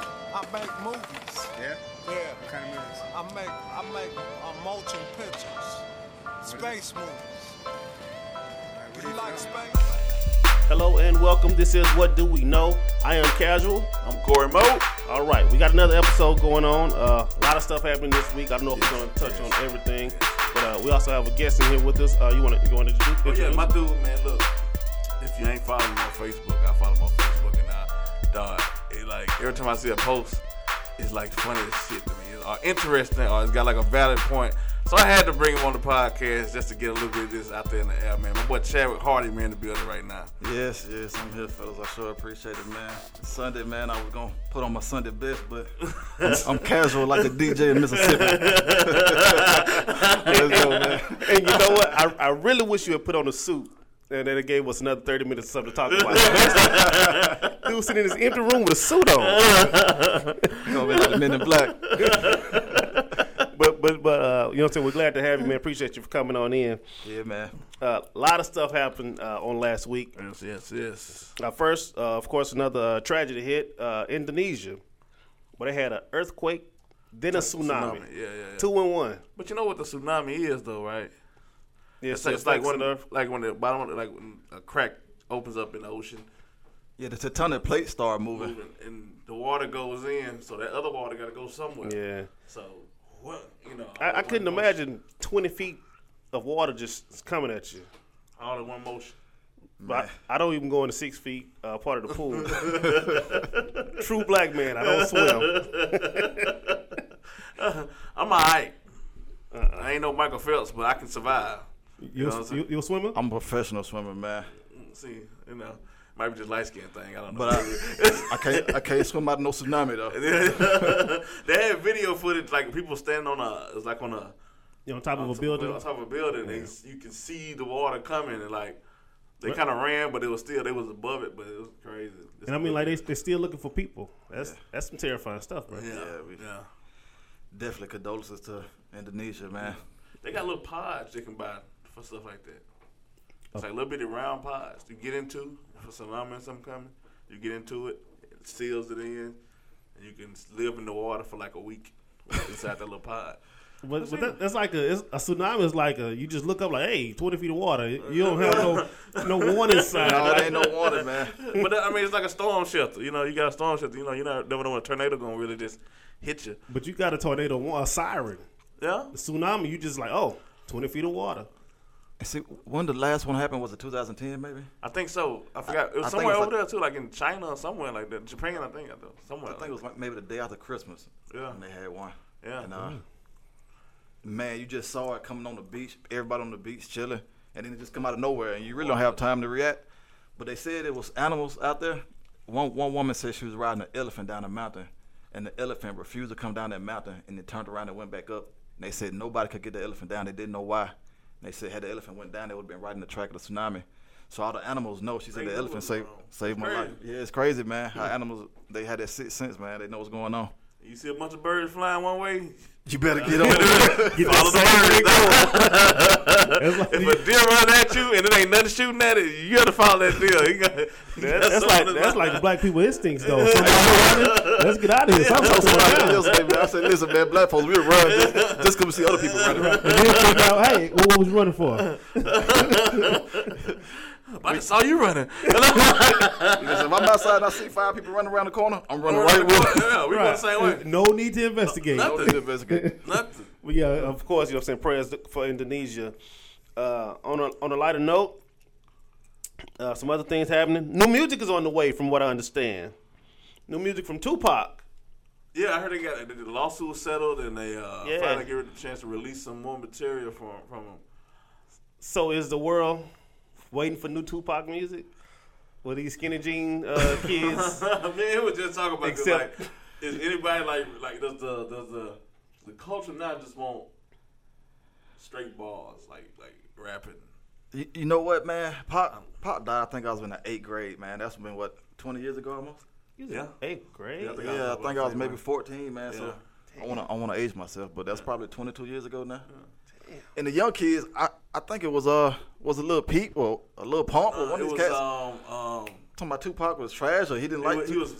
I make movies. Yeah? Yeah. What kind of movies? I make motion pictures. Space movies. Right, you like space? Hello and welcome. This is What Do We Know? I am Casual. I'm Corey Moe. All right, we got another episode going on. A lot of stuff happened this week. I don't know if we're going to touch on everything, but we also have a guest in here with us. You want to go into the picture? Yeah, my dude, man, look. If you ain't following me on Facebook, I follow him on Facebook, and every time I see a post, it's like funny as shit to me. It's interesting, or it's got like a valid point. So I had to bring him on the podcast just to get a little bit of this out there in the air, man. My boy Chadwick Hardy, man, in the building right now. Yes, I'm here, fellas. I sure appreciate it, man. Sunday, man, I was going to put on my Sunday best, but I'm casual like a DJ in Mississippi. Let's go, man. And you know what? I really wish you had put on a suit. And then it gave us another 30 minutes of something to talk about. Dude sitting in this empty room with a suit on. Going back to the Men in Black. But you know what I'm saying? We're glad to have you, man. Appreciate you for coming on in. Yeah, man. A lot of stuff happened on last week. Yes. First, of course, another tragedy hit, Indonesia. But they had an earthquake, then a tsunami. Yeah. 2 in 1. But you know what the tsunami is, though, right? Yeah, it's like when the bottom, like when a crack opens up in the ocean. Yeah, the tectonic plates start moving, and the water goes in, so that other water got to go somewhere. Yeah. So what I couldn't imagine 20 feet of water just coming at you, all in one motion. But I don't even go into 6 feet part of the pool. True black man, I don't swim. I'm all right. I ain't no Michael Phelps, but I can survive. You a swimmer? I'm a professional swimmer, man. See, might be just light skin thing. I don't know. But I can't swim out of no tsunami though. They had video footage like people standing on on top of a building. Yeah. You can see the water coming and like they kind of ran, but they was above it, but it was crazy. It's they're still looking for people. That's some terrifying stuff, bro. Yeah. Definitely condolences to Indonesia, man. They got little pods they can buy for stuff like that. It's like little bitty round pods you get into for salami and something coming. You get into it, it seals it in, and you can live in the water for like a week inside that little pod. But that's like a tsunami is like you just look up like, hey, 20 feet of water. You don't have no warning sign. No, it ain't no warning, man. But it's like a storm shelter. You got a storm shelter. You never know when a tornado gonna really just hit you. But you got a tornado, a siren. Yeah. The tsunami, you just like, 20 feet of water. And see, when the last one happened was in 2010, maybe? I think so. I forgot. It was somewhere over there, too, like in China or somewhere like that. Japan, somewhere. I think it was maybe the day after Christmas. Yeah. And they had one. Yeah. And, man, you just saw it coming on the beach, everybody on the beach chilling, and then it just come out of nowhere, and you really don't have time to react. But they said it was animals out there. One woman said she was riding an elephant down a mountain, and the elephant refused to come down that mountain, and it turned around and went back up. And they said nobody could get the elephant down. They didn't know why. And they said had the elephant went down, they would have been right in the track of the tsunami. So all the animals know. She said the elephant saved my life. Yeah, it's crazy, man. How animals, they had that sixth sense, man. They know what's going on. You see a bunch of birds flying one way, you better get over there. Get all the birds. Like, if a deer run at you and it ain't nothing shooting at it, you gotta follow that deer. That's like the black people instincts though. Let's get out of here. I said, listen, man, black folks, we'll run just come see other people running. Right. And then figure out, hey, what was you running for? I saw you running. Listen, if I'm outside, I see 5 people running around the corner, I'm running right with them. Yeah, we going the same way. No need to investigate. Nothing. Well, yeah, of course, prayers for Indonesia. On a lighter note, some other things happening. New music is on the way, from what I understand. New music from Tupac. Yeah, I heard they got the lawsuit settled, and they finally give it a chance to release some more material from them. So is the world waiting for new Tupac music? With these skinny jean kids? Man, it was just talking about this. Like, is anybody like does the culture not just want straight bars like rapping? You know what, man? Pop died. I think I was in the 8th grade, man. That's been 20 years ago almost. Yeah, 8th grade. I think I was maybe 14, man. Yeah. So I wanna age myself, but that's probably 22 years ago now. Yeah. And the young kids, I think it was a little Pete or a little Pump or one of these cats. talking about Tupac was trash, or he didn't like it. It was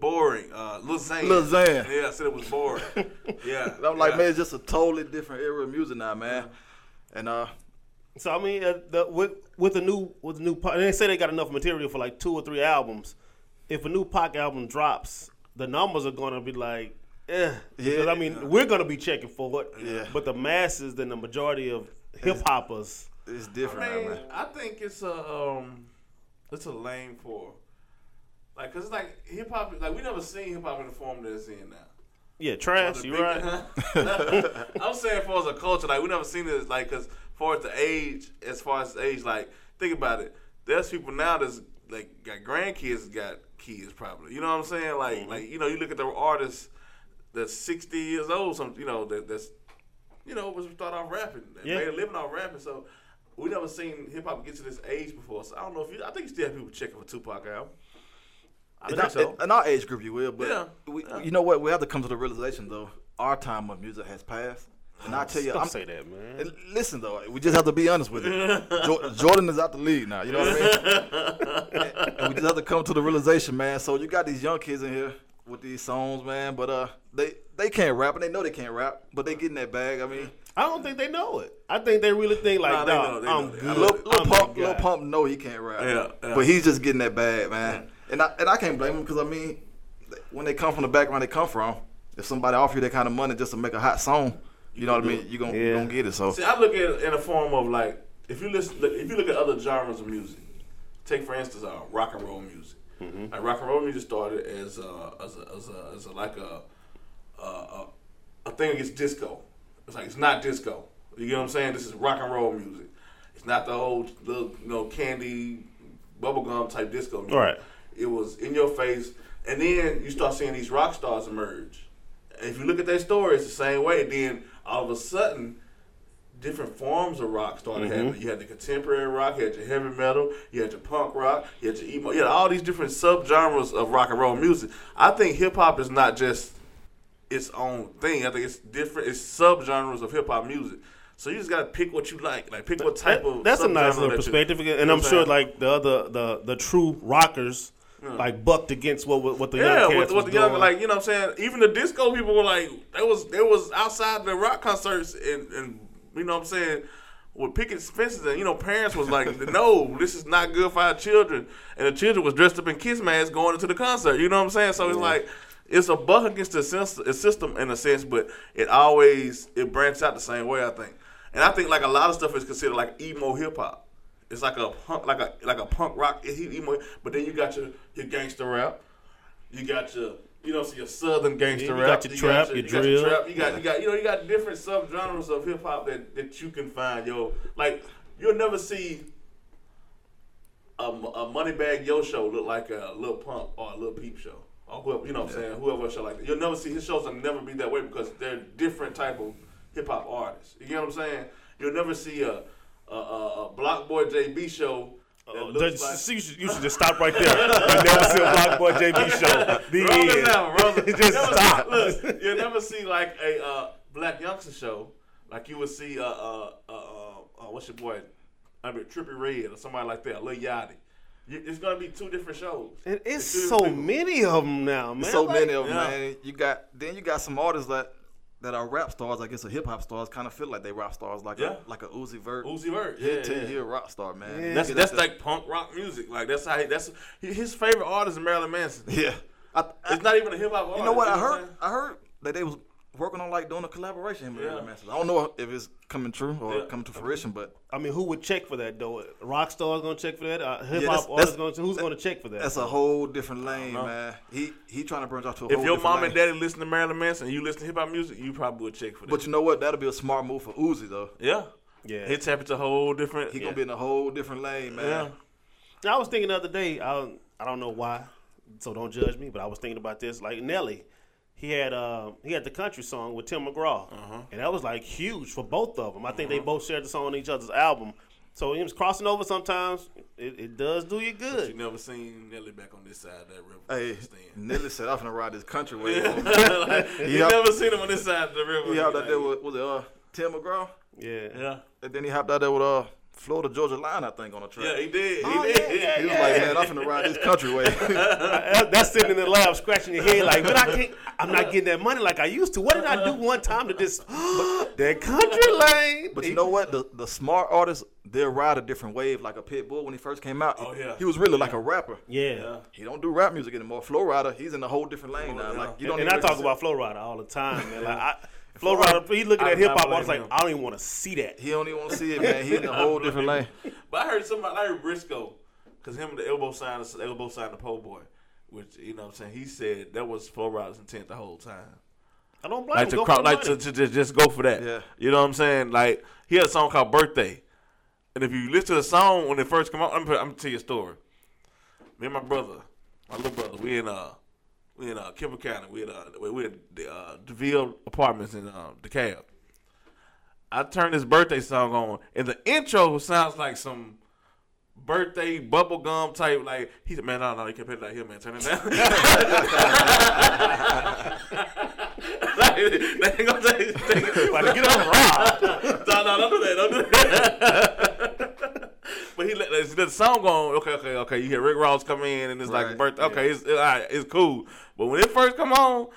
boring. Lil Xan. Yeah, I said it was boring. Yeah. And I'm like, man, it's just a totally different era of music now, man. Yeah. And so I mean, with the new Pac, they say they got enough material for like 2 or 3 albums. If a new Pac album drops, the numbers are gonna be like, because, I mean, we're gonna be checking for it. Yeah. But the masses, then the majority of hip hoppers, it's different. I mean, man. I think it's a lane for, like, cause it's like hip hop. Like, we never seen hip hop in the form that it's in now. Yeah, trash. You're right. I'm saying, for as a culture, like, we never seen this. Like, cause as far as age, like, think about it. There's people now that's like got grandkids, got kids probably. You know what I'm saying? Like, mm-hmm. like, you know, you look at the artists that's 60 years old. Some, you know, that's, you know, was started off rapping. Yeah. They're living off rapping. So we never seen hip hop get to this age before. So I don't know if you. I think you still have people checking for Tupac album. I think so. In our age group, you will. But you know what? We have to come to the realization though. Our time of music has passed. And I tell you, don't say that, man. Listen, though, we just have to be honest with it. Jordan is out the league now. You know what I mean? And we just have to come to the realization, man. So you got these young kids in here with these songs, man. But they can't rap, and they know they can't rap. But they getting that bag. I mean, I don't think they know it. I think they really think like, no, Lil Pump know he can't rap, yeah. But he's just getting that bag, man. Yeah. And I can't blame him because I mean, when they come from the background they come from, if somebody offer you that kind of money just to make a hot song. You know what I mean? You're gonna get it. So see, I look at it in a form of like, if you look at other genres of music, take for instance rock and roll music. Mm-hmm. Like rock and roll music started as a thing against disco. It's like it's not disco. You get what I'm saying? This is rock and roll music. It's not the old little, you know, candy bubblegum type disco music. All right. It was in your face, and then you start seeing these rock stars emerge. If you look at their story, it's the same way. Then all of a sudden, different forms of rock started mm-hmm. happening. You had the contemporary rock, you had your heavy metal, you had your punk rock, you had your emo, you had all these different subgenres of rock and roll music. I think hip hop is not just its own thing. I think it's different. It's subgenres of hip hop music. So you just gotta pick what you like. Like pick what type of. That's a nice little perspective, and I'm sure like the other the true rockers. Yeah. Like bucked against what the young kids was doing. Young, like, you know what I'm saying? Even the disco people were like, they was outside the rock concerts and you know what I'm saying, with picket fences and, you know, parents was like, no, this is not good for our children. And the children was dressed up in kiss masks going into the concert. You know what I'm saying? So it's like, it's a buck against the system in a sense, but it branches out the same way, I think. And I think like a lot of stuff is considered like emo hip hop. It's like a punk rock emo, but then you got your gangster rap, you got your your southern gangster rap, you got your trap, your drill, you got different subgenres of hip hop that you can find. Yo, like you'll never see a Moneybagg Yo show look like a Lil Pump or a Lil Peep show or whoever, you know what I'm saying, whoever a show like that. You'll never see his shows will never be that way because they're different type of hip hop artists. You know what I'm saying? You'll never see a Blockboy JB show. You should just stop right there. You never see a Blockboy JB show. You'll never see like a black youngster show like you would see what's your boy? I mean Trippie Redd or somebody like that, Lil Yachty. It's gonna be two different shows. And it's so many of them now, man. Man. You got some artists that are rap stars, I guess, or hip hop stars, kind of feel like they rap stars, like a Uzi Vert. Uzi Vert, yeah, 10-year rock star, man. Yeah. That's like punk rock music. Like that's how his favorite artist is Marilyn Manson. Yeah, it's not even a hip hop artist. You know what? I heard that they was working on like doing a collaboration with Marilyn Manson. I don't know if it's coming true or coming to fruition, but I mean, who would check for that though? Rock stars gonna check for that? Hip hop artists gonna? Who's gonna check for that? That's a whole different lane, man. He trying to branch out to a whole different lane. If your mom and daddy listen to Marilyn Manson and you listen to hip hop music, you probably would check for that. But you know what? That'll be a smart move for Uzi though. Yeah, yeah. He's tapping to a whole different. He gonna be in a whole different lane, man. Yeah. I was thinking the other day. I don't know why, so don't judge me. But I was thinking about this, like Nelly. He had the country song with Tim McGraw, and that was like huge for both of them. I think they both shared the song on each other's album. So it was crossing over sometimes. It does do you good. But you never seen Nelly back on this side of that river. Hey, Nelly said, "I'm gonna ride this country wave." Like, you never seen him on this side of the river. He hopped out there with Tim McGraw. Yeah, yeah. And then he hopped out there with Florida Georgia Line, I think, on a track. Yeah, he did. He was like, man, I'm finna ride this country way. That's sitting in the lab scratching your head like, but I'm not getting that money like I used to. What did I do one time to just that country lane? But you know what? The smart artists, they'll ride a different wave, like a Pitbull when he first came out. Oh, yeah. He was really like a rapper. Yeah. He don't do rap music anymore. Flo Rida, he's in a whole different lane now. Yeah. Like, you don't and I talk about Flo Rida all the time, man. Like, Flo Rida, he looking at hip hop. I was like, I don't even want to see that. He don't even want to see it, man. He in a whole different lane. But I heard Briscoe, because him and the elbow sign the pole boy, which, you know what I'm saying, he said that was Flo Rida's intent the whole time. I don't blame him. Just go for that. Yeah. You know what I'm saying? Like, he had a song called Birthday, and if you listen to the song when it first come out, I'm gonna tell you a story. Me and my brother, my little brother, we in Kemper County. We in DeVille Apartments in DeKalb. I turned this birthday song on, and the intro sounds like some birthday bubblegum type. Like, he said, man, no, you can't play it like here, man. Turn it down. Like, they ain't gonna take it. Like, get on Rob. No, don't do that. But he let the song go on. Okay. You hear Rick Ross come in, and it's right, like birthday. Okay, yeah. It's cool. But when it first come on,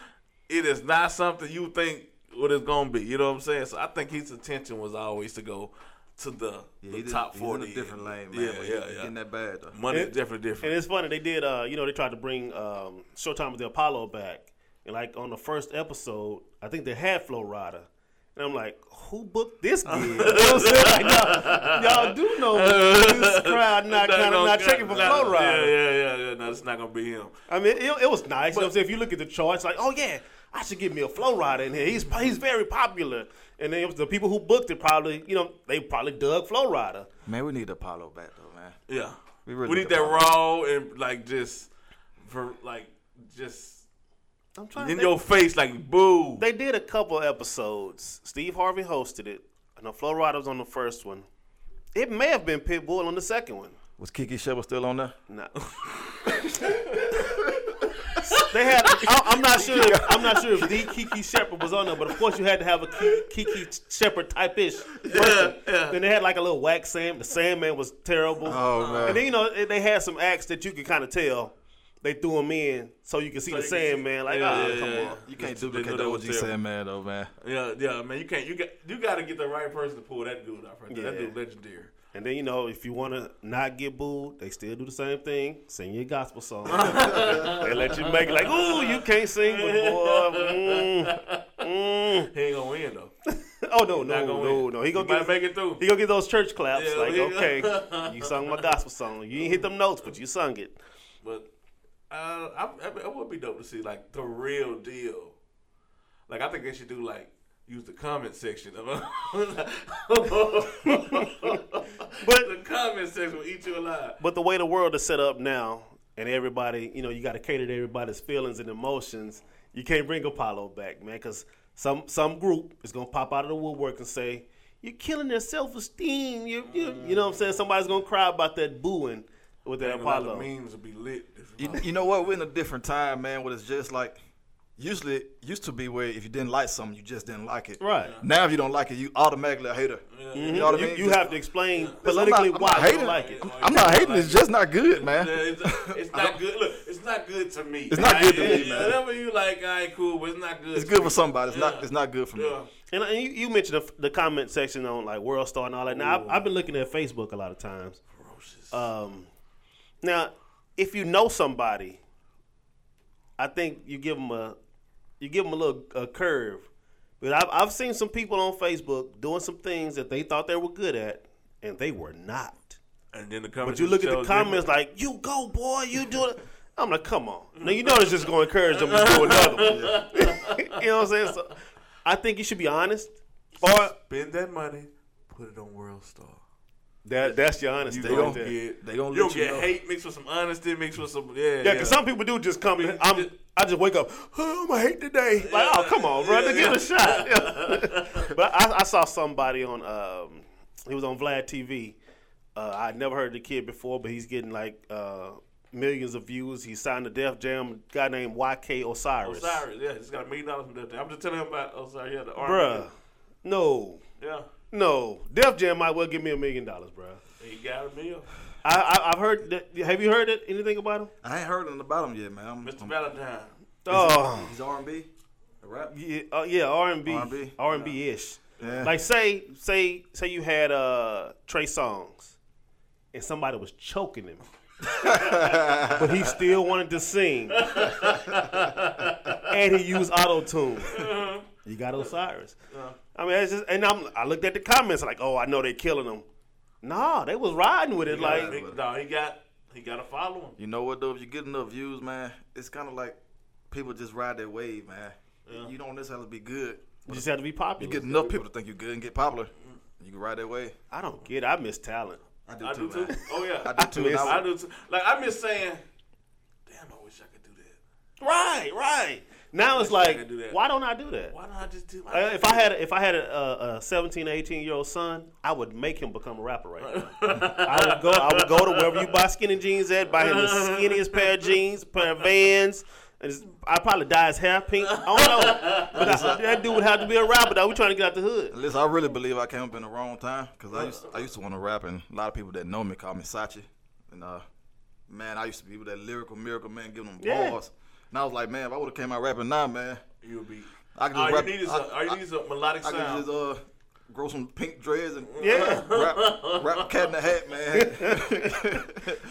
it is not something you think what it's gonna be. You know what I'm saying? So I think his intention was always to go to the top 40. He's in a different lane, man. Yeah. In that bad though. Money is definitely different. And it's funny they did. They tried to bring Showtime with the Apollo back, and like on the first episode, I think they had Flo Rida. And I'm like, who booked this gig? You know what I'm saying? Like, y'all do know this crowd not checking for Flo Rida. Yeah. No, it's not going to be him. I mean, it was nice. But, you know what I'm saying? If you look at the charts, like, oh, yeah, I should give me a Flo Rida in here. He's very popular. And then the people who booked it probably, they probably dug Flo Rida. Man, we need Apollo back, though, man. Yeah. We need that raw and, like, just I'm trying in your face, like, boo. They did a couple episodes. Steve Harvey hosted it. I know Flo Rida was on the first one. It may have been Pitbull on the second one. Was Kiki Shepard still on there? No. They had. I'm not sure if the Kiki Shepard was on there, but of course you had to have a Kiki Shepard type-ish person. Yeah. Then they had like a little wax Sand. The Sandman was terrible. Oh, man. And then, they had some acts that you could kind of tell. They threw him in so you can see the Sandman. Like, come on. You can't duplicate that OG Sandman, though, man. Yeah, man. You can't. You got to get the right person to pull that dude out. Right? Yeah. That dude legendary. And then, if you want to not get booed, they still do the same thing. Sing your gospel song. They let you make it like, ooh, you can't sing, but boy. He ain't going to win, though. Oh, no. He might make it through. He going to get those church claps. Yeah, like, okay, you sung my gospel song. You ain't hit them notes, but you sung it. But it would be dope to see, like, the real deal. Like, I think they should do, like, use the comment section. But the comment section will eat you alive. But the way the world is set up now, and everybody, you got to cater to everybody's feelings and emotions, you can't bring Apollo back, man, because some group is going to pop out of the woodwork and say, you're killing their self-esteem. You know what I'm saying? Somebody's going to cry about that booing. With that Apollo. Memes would be lit. You know what? We're in a different time, man, where it's just like, usually, it used to be where if you didn't like something, you just didn't like it. Right. Yeah. Now, if you don't like it, you automatically a hater. Yeah. Mm-hmm. You know what I mean? You have to explain politically why you don't like it. I'm not hating. It's just not good, man. It's not good. Look, it's not good to me. It's not good to me, man. Whatever you like, all right, cool, but it's not good. It's good for somebody. It's not good for me. And you mentioned the comment section on, like, World Star and all that. Now, I've been looking at Facebook a lot of times. Ferocious. Now, if you know somebody, I think you give them a little curve. But I've seen some people on Facebook doing some things that they thought they were good at, and they were not. And then the comments. But you look at the comments like, "You go, boy, you do it." I'm like, "Come on!" Now you know it's just going to encourage them to do another one. You know what I'm saying? So I think you should be honest. Or spend that money, put it on World Star. That's your honesty. They don't get hate mixed with some honesty, mixed with some because some people do just come in. I just wake up, I'm gonna hate today. Like, oh, come on, bro, give it a shot. Yeah. But I saw somebody on he was on Vlad TV. I'd never heard the kid before, but he's getting like millions of views. He signed to Def Jam. A guy named YK Osiris. Osiris, yeah, he's got $1 million from Def Jam. I'm just telling him about Osiris, the army. Bruh, no, yeah. No, Def Jam might well give me $1 million, bro. He got a million. I've heard that. Have you heard that, anything about him? I ain't heard nothing about him yet, man. Mr. Valentine. Oh, he's R&B, a rap. Yeah, R&B, R&B-ish. Yeah. Like say you had Trey Songz, and somebody was choking him, but he still wanted to sing, and he used auto-tune. Uh-huh. You got Osiris. Uh-huh. I mean, it's just, and I looked at the comments like, oh, I know they're killing him. Nah, they was riding with it. He got to follow him. You know what though? If you get enough views, man, it's kind of like people just ride their wave, man. Yeah. You don't necessarily be good. You just have to be popular. You get enough people to think you're good and get popular. You can ride that wave. I don't get it. I miss talent. I do too. Man. Oh yeah, I do too. Like I miss saying, "Damn, I wish I could do that." Right. Now it's like, why don't I do that? Why don't I just do that? If I had a 17, 18-year-old son, I would make him become a rapper right now. I would go to wherever you buy skinny jeans at, buy him the skinniest pair of jeans, pair of Vans. I'd probably dye his hair pink. I don't know. But that dude would have to be a rapper, though. We're trying to get out the hood. Listen, I really believe I came up in the wrong time because I used to want to rap, and a lot of people that know me call me Sachi. And, man, I used to be with that lyrical miracle man giving them bars. And I was like, man, if I would have came out rapping now, man, you'll be. I can just rap. You need is a melodic sound. I can just grow some pink dreads and rap Cat in the Hat, man.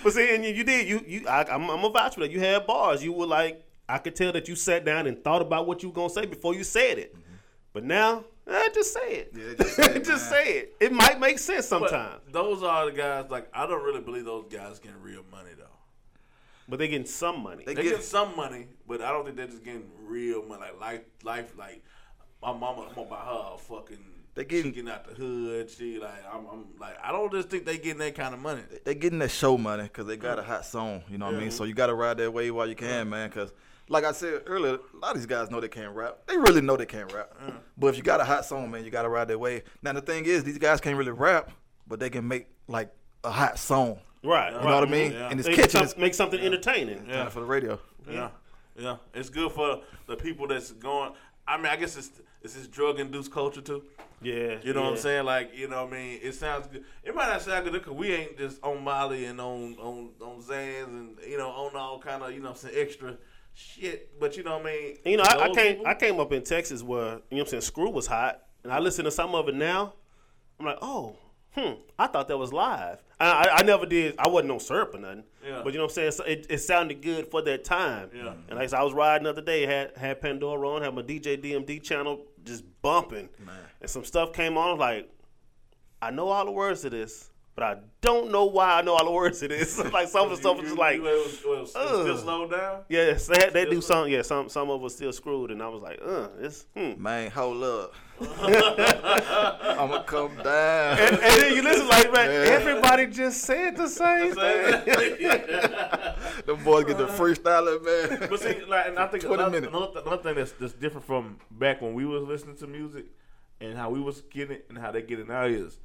But see, and you did. I'm a vouch for that. You had bars. You were like, I could tell that you sat down and thought about what you were gonna say before you said it. Mm-hmm. But now, just say it. Yeah, just say it. Just say it. It might make sense sometimes. But those are the guys. Like, I don't really believe those guys getting real money though. But they getting some money. They getting some money, but I don't think they're just getting real money. Like life, like my mama, I'm gonna buy her a fucking. They getting out the hood. She like, I'm like, I don't just think they getting that kind of money. They getting that show money because they got a hot song. You know what I mean? So you gotta ride that wave while you can, man. Because like I said earlier, a lot of these guys know they can't rap. They really know they can't rap. But if you got a hot song, man, you gotta ride that wave. Now the thing is, these guys can't really rap, but they can make like a hot song. Right. You know what I mean? Yeah. And it's catchy. Make something entertaining. Yeah. For the radio. Yeah. It's good for the people that's going. I mean, I guess it's this drug-induced culture, too. Yeah. You know what I'm saying? Like, you know what I mean? It sounds good. It might not sound good because we ain't just on Molly and on Zans and, you know, on all kind of, you know, some extra shit. But, you know what I mean? You know, I came up in Texas where, you know what I'm saying, Screw was hot. And I listen to some of it now. I'm like, oh. I thought that was live. I never did. I wasn't on syrup or nothing. Yeah. But you know what I'm saying? So it sounded good for that time. Yeah. And like I said, I was riding the other day, had Pandora on, had my DJ DMD channel just bumping. Man. And some stuff came on, like, I know all the words to this, but I don't know why I know all the words to this. Like some of the stuff was just like. It was still slowed down? Yes, they do some. Yeah, some of us still screwed. And I was like, Man, hold up. I'ma come down. And then you listen like, man, everybody just said the same thing. Them boys get the freestyling, man. But see, like, and I think another thing that's different from back when we was listening to music and how we was getting it and how they get it now is,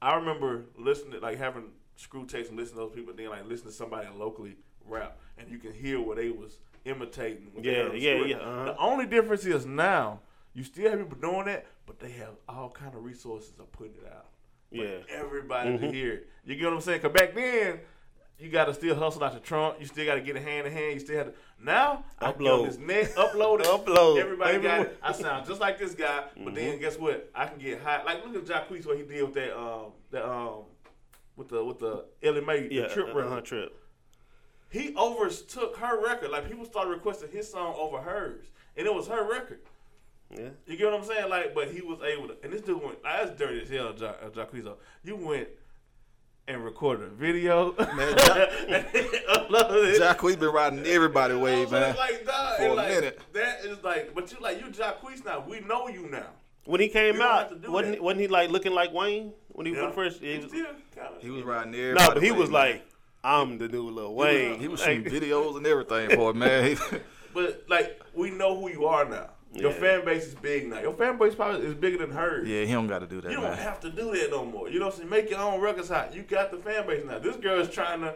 I remember listening, like having screw tapes and listening to those people, and then like listening to somebody locally rap, and you can hear what they was imitating. Yeah. Uh-huh. The only difference is now. You still have people doing that, but they have all kind of resources of putting it out. Yeah. For everybody to hear it. You get what I'm saying? Because back then, you got to still hustle out the trunk. You still got to get it hand in hand. You still had to. Now, upload. I get on this net, upload. Everybody got it. I sound just like this guy, but then guess what? I can get high. Like, look at Jacquees, what he did with that with the LMA, the Trip record. Trip. He overtook her record. Like, people started requesting his song over hers, and it was her record. Yeah, you get what I'm saying? Like, but he was able to, and this dude went. Like, that's dirty as hell, Jacquees. You went and recorded a video. Man, Jacquees been riding everybody wave, man. Like, dog, for a minute. That is like, but you like you Jacquees now. We know you now. When he came out, wasn't he like looking like Wayne when he was first? He was riding everybody. No, but he was like, I'm the new Lil Wayne. He was shooting videos and everything for it, man. But like, we know who you are now. Your fan base is big now. Your fan base probably is bigger than hers. Yeah, he don't got to do that. You don't have to do that no more. You know what I'm saying? Make your own records hot. You got the fan base now. This girl is trying to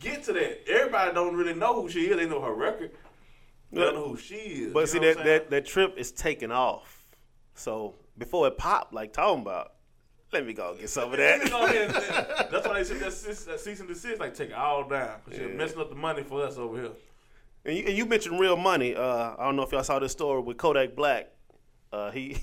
get to that. Everybody don't really know who she is. They know her record. They don't know who she is. But see, that Trip is taking off. So before it popped, like talking about. Let me go get some of that. That's why they should just cease and desist, like take it all down. Because you're messing up the money for us over here. And you mentioned real money. I don't know if y'all saw this story with Kodak Black. He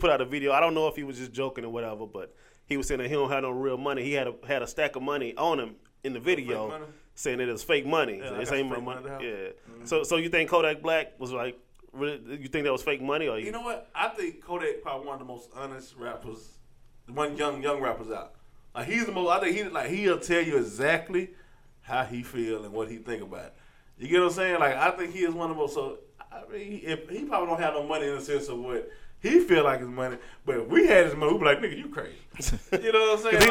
put out a video. I don't know if he was just joking or whatever, but he was saying that he don't have no real money. He had a stack of money on him in the video saying that it was fake money. Yeah, so this ain't my money. Yeah. Mm-hmm. So you think Kodak Black was like, really, you think that was fake money? Or you know what? I think Kodak probably one of the most honest rappers. One young rappers out. Like he's the most. I think he'll tell you exactly how he feel and what he think about it. You get what I'm saying? Like I think he is one of the most. So I mean, if he probably don't have no money in the sense of what he feel like his money. But if we had his money, we'd be like, nigga, you crazy. You know what I'm saying?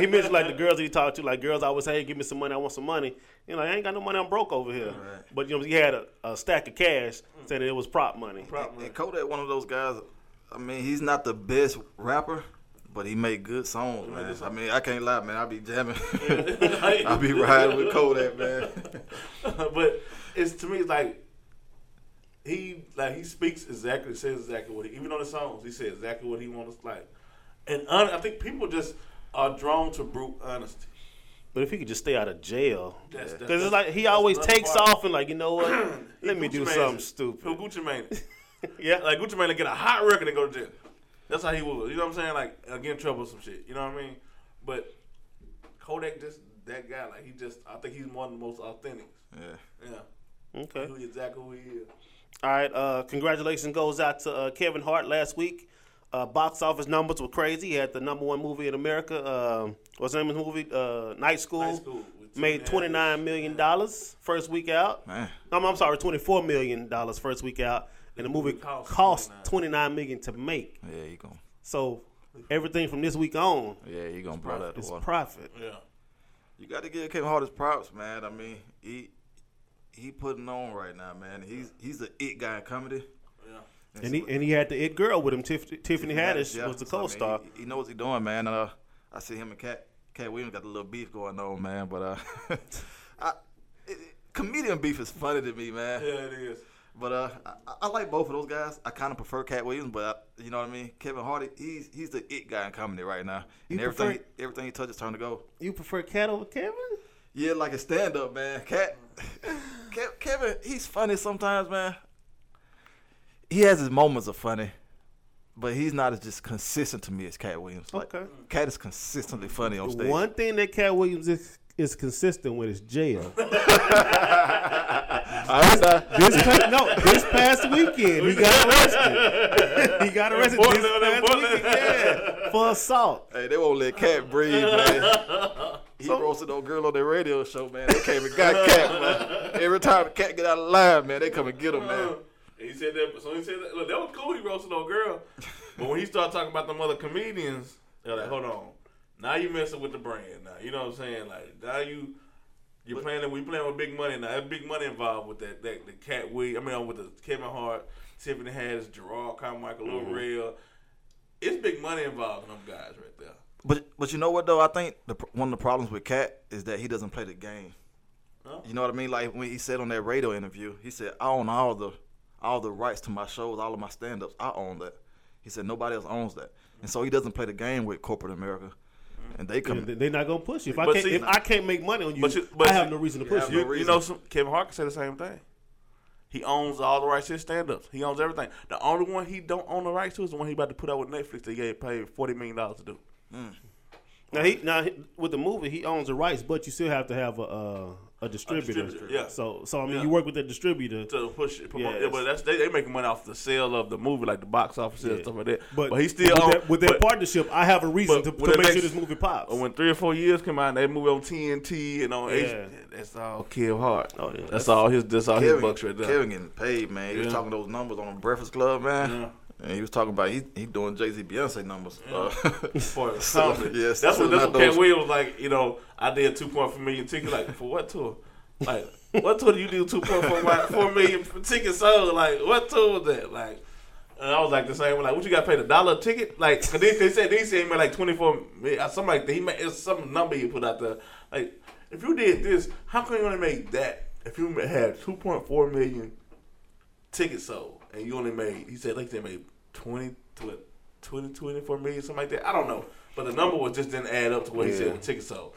He mentioned like the girls that he talked to. Like girls, I always say, hey, give me some money. I want some money. You know, like, I ain't got no money. I'm broke over here. Right. But you know, he had a stack of cash saying that it was prop money. And Kodak, one of those guys. I mean, he's not the best rapper. But he made good songs, man. I mean, I can't lie, man. I be jamming. I be riding with Kodak, man. But it's to me, it's like he speaks exactly, says exactly what he. Even on the songs, he says exactly what he wants. Like, and I think people just are drawn to brute honesty. But if he could just stay out of jail, because it's like he always takes off and like, you know what? Let me do something stupid. Who Gucci Mane? Yeah, like Gucci Mane get a hot record and go to jail. That's how he was. You know what I'm saying? Like, get in trouble with some shit. You know what I mean? But Kodak, just that guy, like, he just, I think he's one of the most authentic. Yeah. Yeah. Okay. He's exactly who he is. All right. Congratulations goes out to Kevin Hart last week. Box office numbers were crazy. He had the number one movie in America. What's the name of the movie? Night School. Made $29 million first week out. I'm sorry, $24 million first week out. And the movie cost $29 million to make. Yeah, you gonna. So everything from this week on. Yeah, you gonna brought up. It's profit. Yeah. You got to give Kevin Hart his props, man. I mean, he putting on right now, man. He's the it guy in comedy. Yeah. And he had the it girl with him. Tiffany Haddish was the co-star. I mean, he knows what he's doing, man. I see him and Cat Williams got the little beef going on, man. But comedian beef is funny to me, man. Yeah, it is. But I like both of those guys. I kind of prefer Cat Williams, but you know what I mean. Kevin Hardy, he's the it guy in comedy right now, and everything he touches turns to gold. You prefer Cat over Kevin? Yeah, like a stand up man. Kevin, he's funny sometimes, man. He has his moments of funny, but he's not as just consistent to me as Cat Williams. Like, okay, Cat is consistently funny on stage. One thing that Cat Williams is consistent with is jail. This past weekend he got arrested. For assault. Hey, they won't let Cat breathe, man. He roasted old girl on their radio show, man. They came and got Cat, man. Every time the Cat get out of line, man, they come and get him, man. He said that. So he said that. Look, that was cool. He roasted old girl, but when he started talking about them other comedians, they're like, hold on. Now you messing with the brand. Now you know what I'm saying. Like now you're playing. We playing with big money now. There's big money involved with that the Cat Williams. I mean, with the Kevin Hart, Tiffany Haddish, Gerard Carmichael, Lil Rel. It's big money involved in them guys right there. But you know what though? I think one of the problems with Cat is that he doesn't play the game. Huh? You know what I mean? Like when he said on that radio interview, he said, "I own all the rights to my shows, all of my stand-ups. I own that." He said nobody else owns that, and so he doesn't play the game with corporate America. And they come. Yeah, they're not gonna push you. If I can't make money on you, I have no reason to push you. No, you know, Kevin Hart can say the same thing. He owns all the rights to his stand-ups. He owns everything. The only one he don't own the rights to is the one he about to put out with Netflix. They get paid $40 million to do. Mm. Now with the movie, he owns the rights, but you still have to have a distributor. Yeah. So I mean, you work with the distributor to push it. Promote. Yeah, but they making money off the sale of the movie, like the box office and stuff like that. But he still with that partnership, I have a reason to make sure this movie pops. When 3 or 4 years come out, they move on TNT and on H. That's all Kevin Hart. Oh, yeah. That's all his bucks right there. Kevin getting paid, man. He was talking those numbers on the Breakfast Club, man. Yeah. And he was talking about he doing Jay-Z, Beyonce numbers. Yeah. So, yes, that's what Cat Williams was like. You know, I did 2.4 million tickets. Like for what tour? Like what tour do you do 2.4 million tickets sold? Like what tour was that? Like and I was like the same one. Like what you got paid $1 a ticket? Like cause they said he made like 24 million or something like that. He made it's some number he put out there. Like if you did this, how can you only make that? If you had 2.4 million tickets sold. And you only made, he said, like they made 20 to 24 million, something like that. I don't know, but the number was just didn't add up to what he said the ticket sold.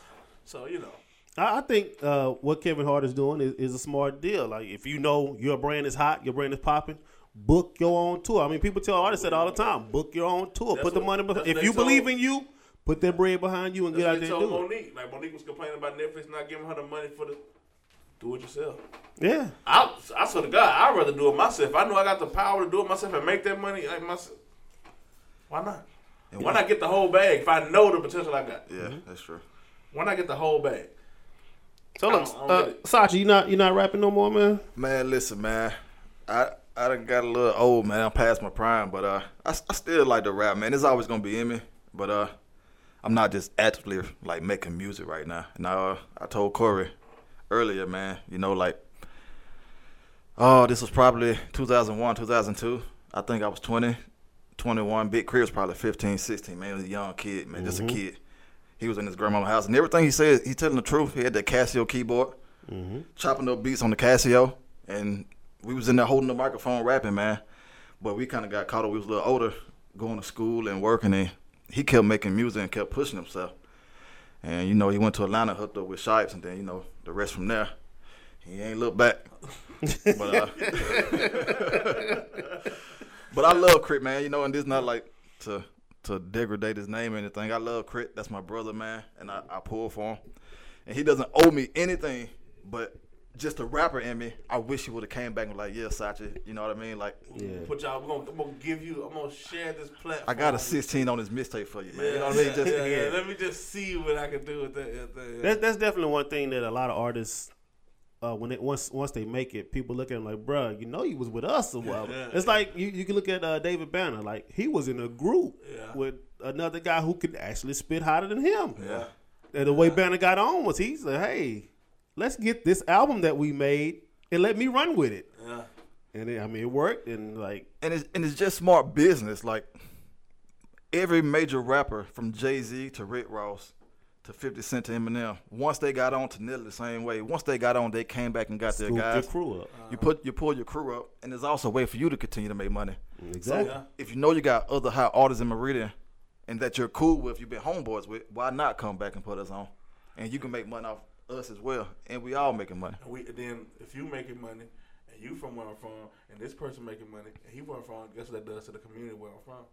So you know, I think what Kevin Hart is doing is a smart deal. Like if you know your brand is hot, your brand is popping, book your own tour. I mean, people tell artists that all the time: book your own tour, put the money behind. If you believe in you, put that bread behind you and get out there and do it. Monique, like Monique was complaining about Netflix not giving her the money for the do it yourself. Yeah, I swear to God, I'd rather do it myself. I know I got the power to do it myself and make that money like myself. Why not? And why not get the whole bag if I know the potential I got? Yeah, that's true. Why not get the whole bag? So look, Sachi, you not rapping no more, man. Man, listen, man, I done got a little old, man. I'm past my prime, but I still like to rap, man. It's always gonna be in me, but I'm not just actively like making music right now. And I told Corey earlier, man, you know, like, this was probably 2001, 2002. I think I was 20, 21. Big Crib's probably 15, 16. Man, he was a young kid, man, just a kid. He was in his grandma's house, and everything he said, he telling the truth. He had that Casio keyboard, chopping up beats on the Casio, and we was in there holding the microphone rapping, man. But we kind of got caught up. We was a little older, going to school and working, and he kept making music and kept pushing himself. And, you know, he went to Atlanta, hooked up with Shipes, and then, you know, the rest from there, he ain't looked back. But, but I love Crit, man, you know, and this not like to degrade his name or anything. I love Crit. That's my brother, man, and I pull for him. And he doesn't owe me anything, but just a rapper in me, I wish he would have came back and like, yeah, Sachi, you know what I mean? Like, put y'all, I'm gonna give you, I'm gonna share this platform. I got a 16 on this mixtape for you, man. You know what I mean? Let me just see what I can do with that. That's definitely one thing that a lot of artists, once they make it, people look at him like, bruh, you know you was with us a while. It's like you can look at David Banner, like he was in a group with another guy who could actually spit hotter than him. Yeah. And the way Banner got on was he's like, hey, let's get this album that we made and let me run with it. Yeah. And it, I mean, it worked and like. And it's just smart business. Like every major rapper from Jay-Z to Rick Ross, to 50 Cent to Eminem, once they got on to Nelly the same way. Once they got on, they came back and got their guys. Your crew up. You pull your crew up, and there's also a way for you to continue to make money. Exactly. So if you know you got other hot artists in Meridian, and that you're cool with, you've been homeboys with, why not come back and put us on? And you can make money off us as well, and we all making money. Then if you making money, and you from where I'm from, and this person making money, and he where I'm from, guess what that does to the community where I'm from?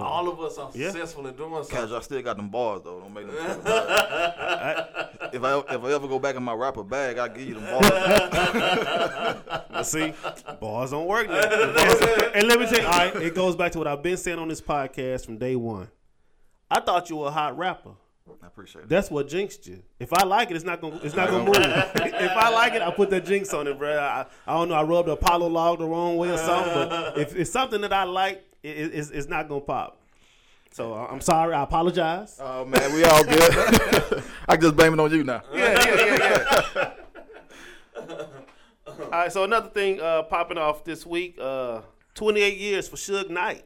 All of us are successful at doing something. Cause y'all still got them bars though. Don't make them. If I ever go back in my rapper bag, I'll give you them bars. Now see, bars don't work now. And let me tell you, all right, it goes back to what I've been saying on this podcast from day one. I thought you were a hot rapper. I appreciate it. That's what jinxed you. If I like it, it's not gonna move. If I like it, I put that jinx on it, bro. I don't know. I rubbed the Apollo log the wrong way or something. But if it's something that I like, it's not gonna pop. So I'm sorry. I apologize. Oh man, we all good. I can just blame it on you now. Yeah. All right. So another thing popping off this week: 28 years for Suge Knight.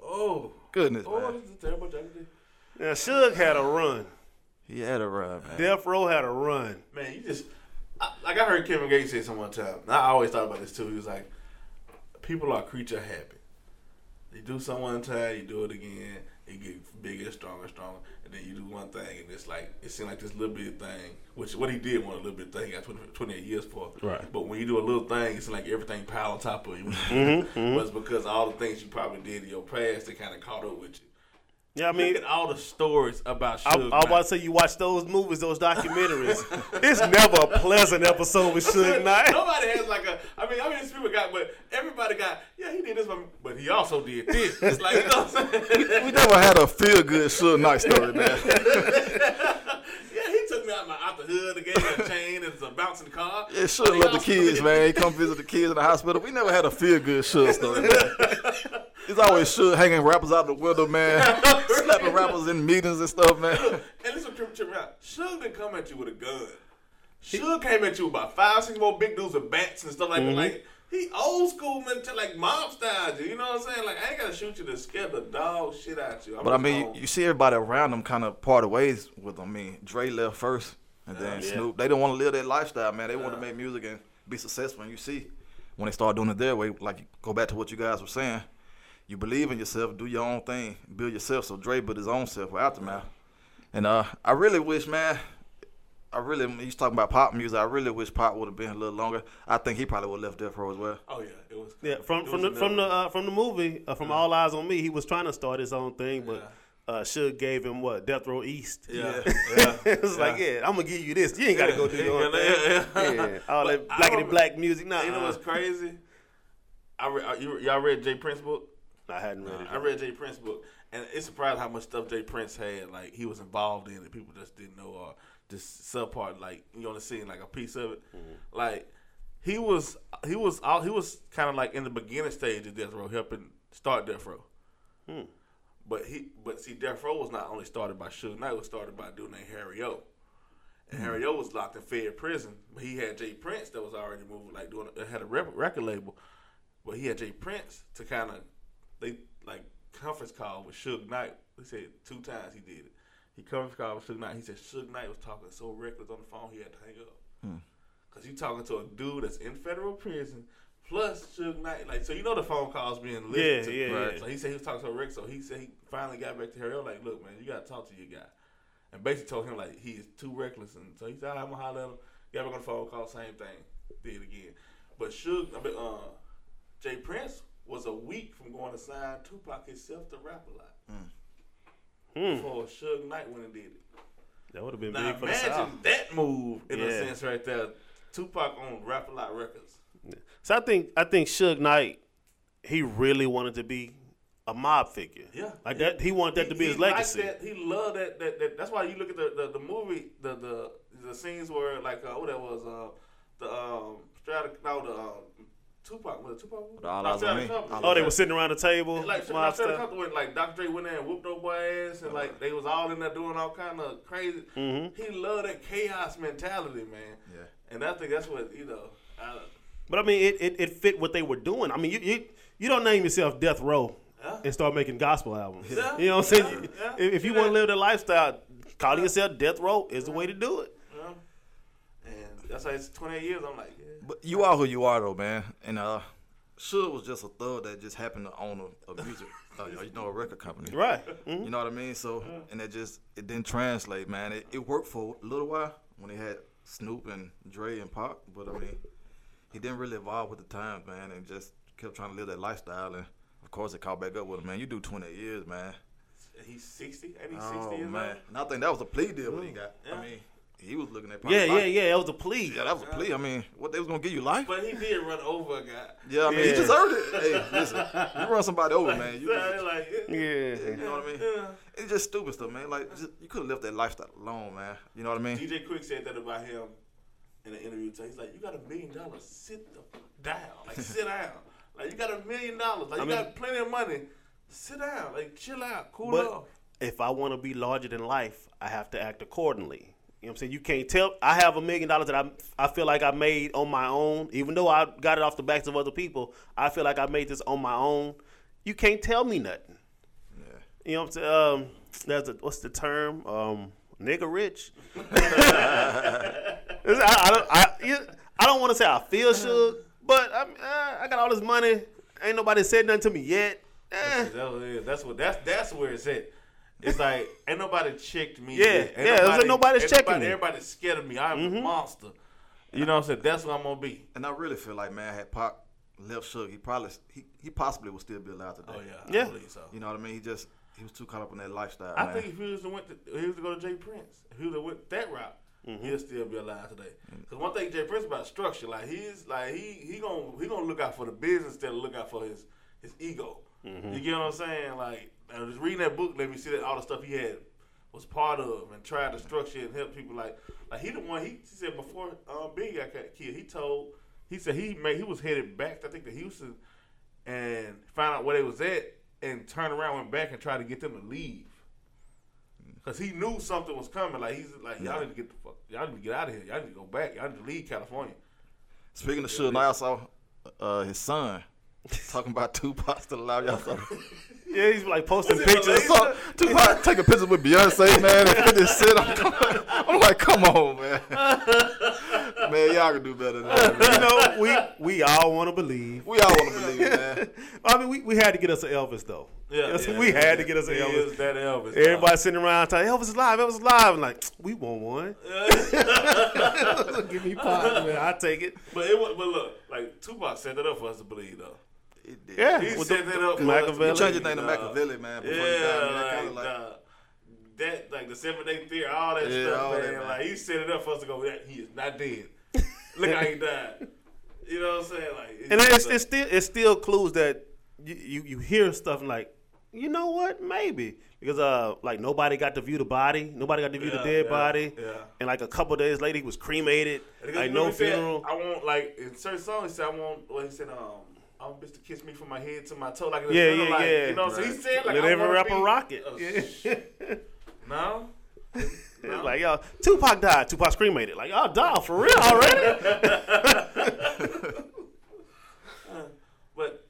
Oh goodness. Oh, this is a terrible tragedy. Now, Suge had a run. He had a run, man. Death Row had a run. Man, you just... I heard Kevin Gates say something one time. And I always thought about this, too. He was like, people are creature habit. You do something one time, you do it again, it gets bigger, stronger, and then you do one thing, and it's like, it seemed like this little bit of thing, which what he did want a little bit of thing, he got 28 years for. Right. But when you do a little thing, it's like everything piled on top of you. But it's because all the things you probably did in your past, they kind of caught up with you. Yeah, I mean, look at all the stories about Suge Knight. I was about to say, you watch those movies, those documentaries. It's never a pleasant episode with Suge Knight. Nobody has like a, I mean, these people got, but everybody got, yeah, he did this one, but he also did this. It's like, you know what I'm saying? We never had a feel-good Suge Knight story, man. Yeah, he took me out the hood, gave me a chain, and a bouncing car. Yeah, Suge loved the kids, man. He come visit the kids in the hospital. We never had a feel-good Suge story, man. It's always Suge hanging rappers out the window, man. Slapping rappers in meetings and stuff, man. And this is what tripping out. Suge didn't come at you with a gun. Suge came at you with about 5-6 more big dudes with bats and stuff like that. Like, he old school mentality, like mob style, you know what I'm saying? Like, I ain't got to shoot you to scare the dog shit out you. You see everybody around them kind of parted ways with them. I mean, Dre left first and then Snoop. They didn't want to live that lifestyle, man. They want to make music and be successful. And you see, when they start doing it their way, like, go back to what you guys were saying. you believe in yourself, do your own thing, build yourself. So Dre built his own self with Aftermath. And I really wish, man, he's talking about pop music. I really wish Pop would have been a little longer. I think he probably would have left Death Row as well. Oh yeah, it was. Yeah, from the movie, from All Eyes on Me, he was trying to start his own thing, but. Yeah. Suge gave him what? Death Row East. Yeah. It was like, I'm going to give you this. You ain't got to go do your own thing. Yeah. All that black music. Nah, you know what's crazy? Y'all read J. Prince's book? I hadn't read it. I read J. Prince's book. And it's surprising how much stuff J. Prince had. Like, he was involved in that people just didn't know, or just subpart, like, you only seen like a piece of it. Mm-hmm. Like, he was kind of like in the beginning stage of Death Row, helping start Death Row. Hmm. But see, Death Row was not only started by Suge Knight, it was started by a dude named Harry O. And Harry O was locked in Fed prison. But he had J. Prince that was already moving, like had a record label. But he had J. Prince to kind of, they like conference call with Suge Knight. He said 2 times he did it. He conference called with Suge Knight. He said Suge Knight was talking so reckless on the phone he had to hang up. Because you talking to a dude that's in federal prison. Plus, Suge Knight, like, so you know the phone calls being listened to. Yeah. So he said he was talking to Rick, so he said he finally got back to Harry O, like, look, man, you got to talk to your guy. And basically told him, like, he is too reckless. And so he said, all right, I'm going to holler at him. Got back on the phone call, same thing. Did it again. But J. Prince was a week from going to sign Tupac himself to Rap A Lot. Before Suge Knight went and did it. That would have been big for the South. Now, imagine that move, in a sense, right there. Tupac on Rap A Lot Records. So I think Suge Knight, he really wanted to be a mob figure. Yeah, like that. He wanted that to be his legacy. He loved that. That's why you look at the movie, the scenes where like Tupac was it Tupac? They were sitting around the table. And, like Dr. Dre went there and whooped over their ass, and like they was all in there doing all kind of crazy. Mm-hmm. He loved that chaos mentality, man. Yeah, and I think that's what But I mean, it fit what they were doing. I mean, you don't name yourself Death Row and start making gospel albums. Yeah. You know what I'm saying? Yeah. If you want to live the lifestyle, calling yourself Death Row is the way to do it. Yeah. And that's why it's 28 years. I'm like, But you are who you are, though, man. And Suge was just a thug that just happened to own a music, a record company. Right. Mm-hmm. You know what I mean? So, and it didn't translate, man. It worked for a little while when they had Snoop and Dre and Pop, but I mean, he didn't really evolve with the times, man, and just kept trying to live that lifestyle. And, of course, it caught back up with him, man. You do 28 years, man. He's 60? Ain't he 60 years, man? And I think that was a plea deal what he got. Yeah. I mean, he was looking at probably that was a plea. Yeah, that was a plea. I mean, what, they was going to give you life? But he did run over a guy. Yeah, I mean, he deserved it. Hey, listen, you run somebody over, man. You know what I mean? Yeah. It's just stupid stuff, man. Like, you could have left that lifestyle alone, man. You know what I mean? DJ Quick said that about him. In an interview, he's like, "You got $1 million, sit the fuck down, like sit down. Like you got $1 million, like got plenty of money, sit down, like chill out, cool off." If I want to be larger than life, I have to act accordingly. You know what I'm saying? You can't tell. I have $1 million that I feel like I made on my own, even though I got it off the backs of other people. I feel like I made this on my own. You can't tell me nothing. Yeah. You know what I'm saying? What's the term? Nigga rich. I don't want to say I feel Suge, but I got all this money. Ain't nobody said nothing to me yet. That's where it's at. It's like ain't nobody checked me yet. Nobody's checking me. Everybody's scared of me. I'm a monster. You know what I'm saying? That's what I'm gonna be. And I really feel like, man, had Pac left Suge, he possibly would still be alive today. Oh yeah, I believe so. You know what I mean? He was too caught up in that lifestyle. I think if he was to go to J. Prince, if he was to went that route, he'll still be alive today. Because one thing J. Prince about structure, like he gonna look out for the business instead of look out for his ego. Mm-hmm. You get what I'm saying? Like I was reading that book, let me see that all the stuff he had was part of and tried to structure and help people. Like he the one he said before Big got killed, he was headed back to Houston and found out where they was at. And turn around, went back and tried to get them to leave, cause he knew something was coming. Like he's like, y'all need to get the fuck, y'all need to get out of here, y'all need to go back, y'all need to leave California. Speaking of Suge Knight, I saw his son talking about Tupac still alive. Y'all saw Yeah, he's like posting pictures. Tupac take a picture with Beyonce, man, and put this shit. I'm like, come on, man. Man, y'all can do better than that. Man. You know, we all want to believe. We all want to believe, man. I mean, we had to get us an Elvis though. Yeah, we had to get us an Elvis. Is that Elvis. Everybody sitting around talking, Elvis is live, Elvis is live. I'm like, we want one. Give me pop, man. I take it. But look, like Tupac set it up for us to believe though. It did. Yeah, he set that up. You change your thing to Machiavelli, man. Yeah, like the 7-day theory, all that stuff, all man. Like he set it up for us to go. He is not dead. Look how he died. You know what I'm saying? Like, and it's still clues that you hear stuff like, you know what? Maybe because like nobody got to view the body, nobody got to view the dead body, and like a couple days later he was cremated, like no funeral. I want like in certain songs he said I want. Well, he said I want bitch to kiss me from my head to my toe, like yeah. You know, so he said like, let every rapper rock it. No. Like y'all, Tupac died. Tupac cremated. Like y'all died for real already. But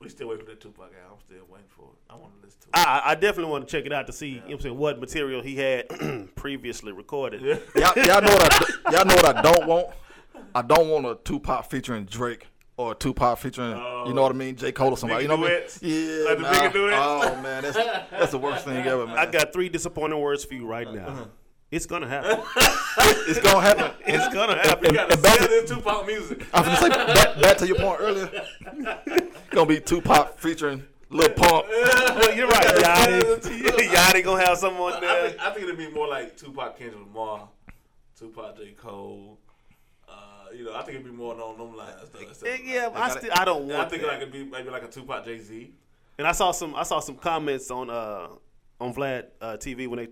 we still waiting for the Tupac album. I'm still waiting for it. I want to listen to it. I definitely want to check it out to see. You know what I'm saying, what material he had previously recorded. Yeah. Y'all know what I don't want. I don't want a Tupac featuring Drake. Or Tupac featuring, you know what I mean, J. Cole or somebody. You know what I mean? Yeah, like the bigger oh man, that's the worst thing ever, man. I got 3 disappointing words for you right now. It's gonna happen. It's gonna happen. You gotta sell this Tupac music. I was gonna say back to your point earlier. It's gonna be Tupac featuring Lil Pump. Well, you're right, Yachty gonna have someone there. I think it'll be more like Tupac, Kendrick Lamar, Tupac, J. Cole. You know, I think it'd be more on them lines. I don't want. I think like it'd be maybe like a Tupac Jay-Z. And I saw some comments on Vlad TV when they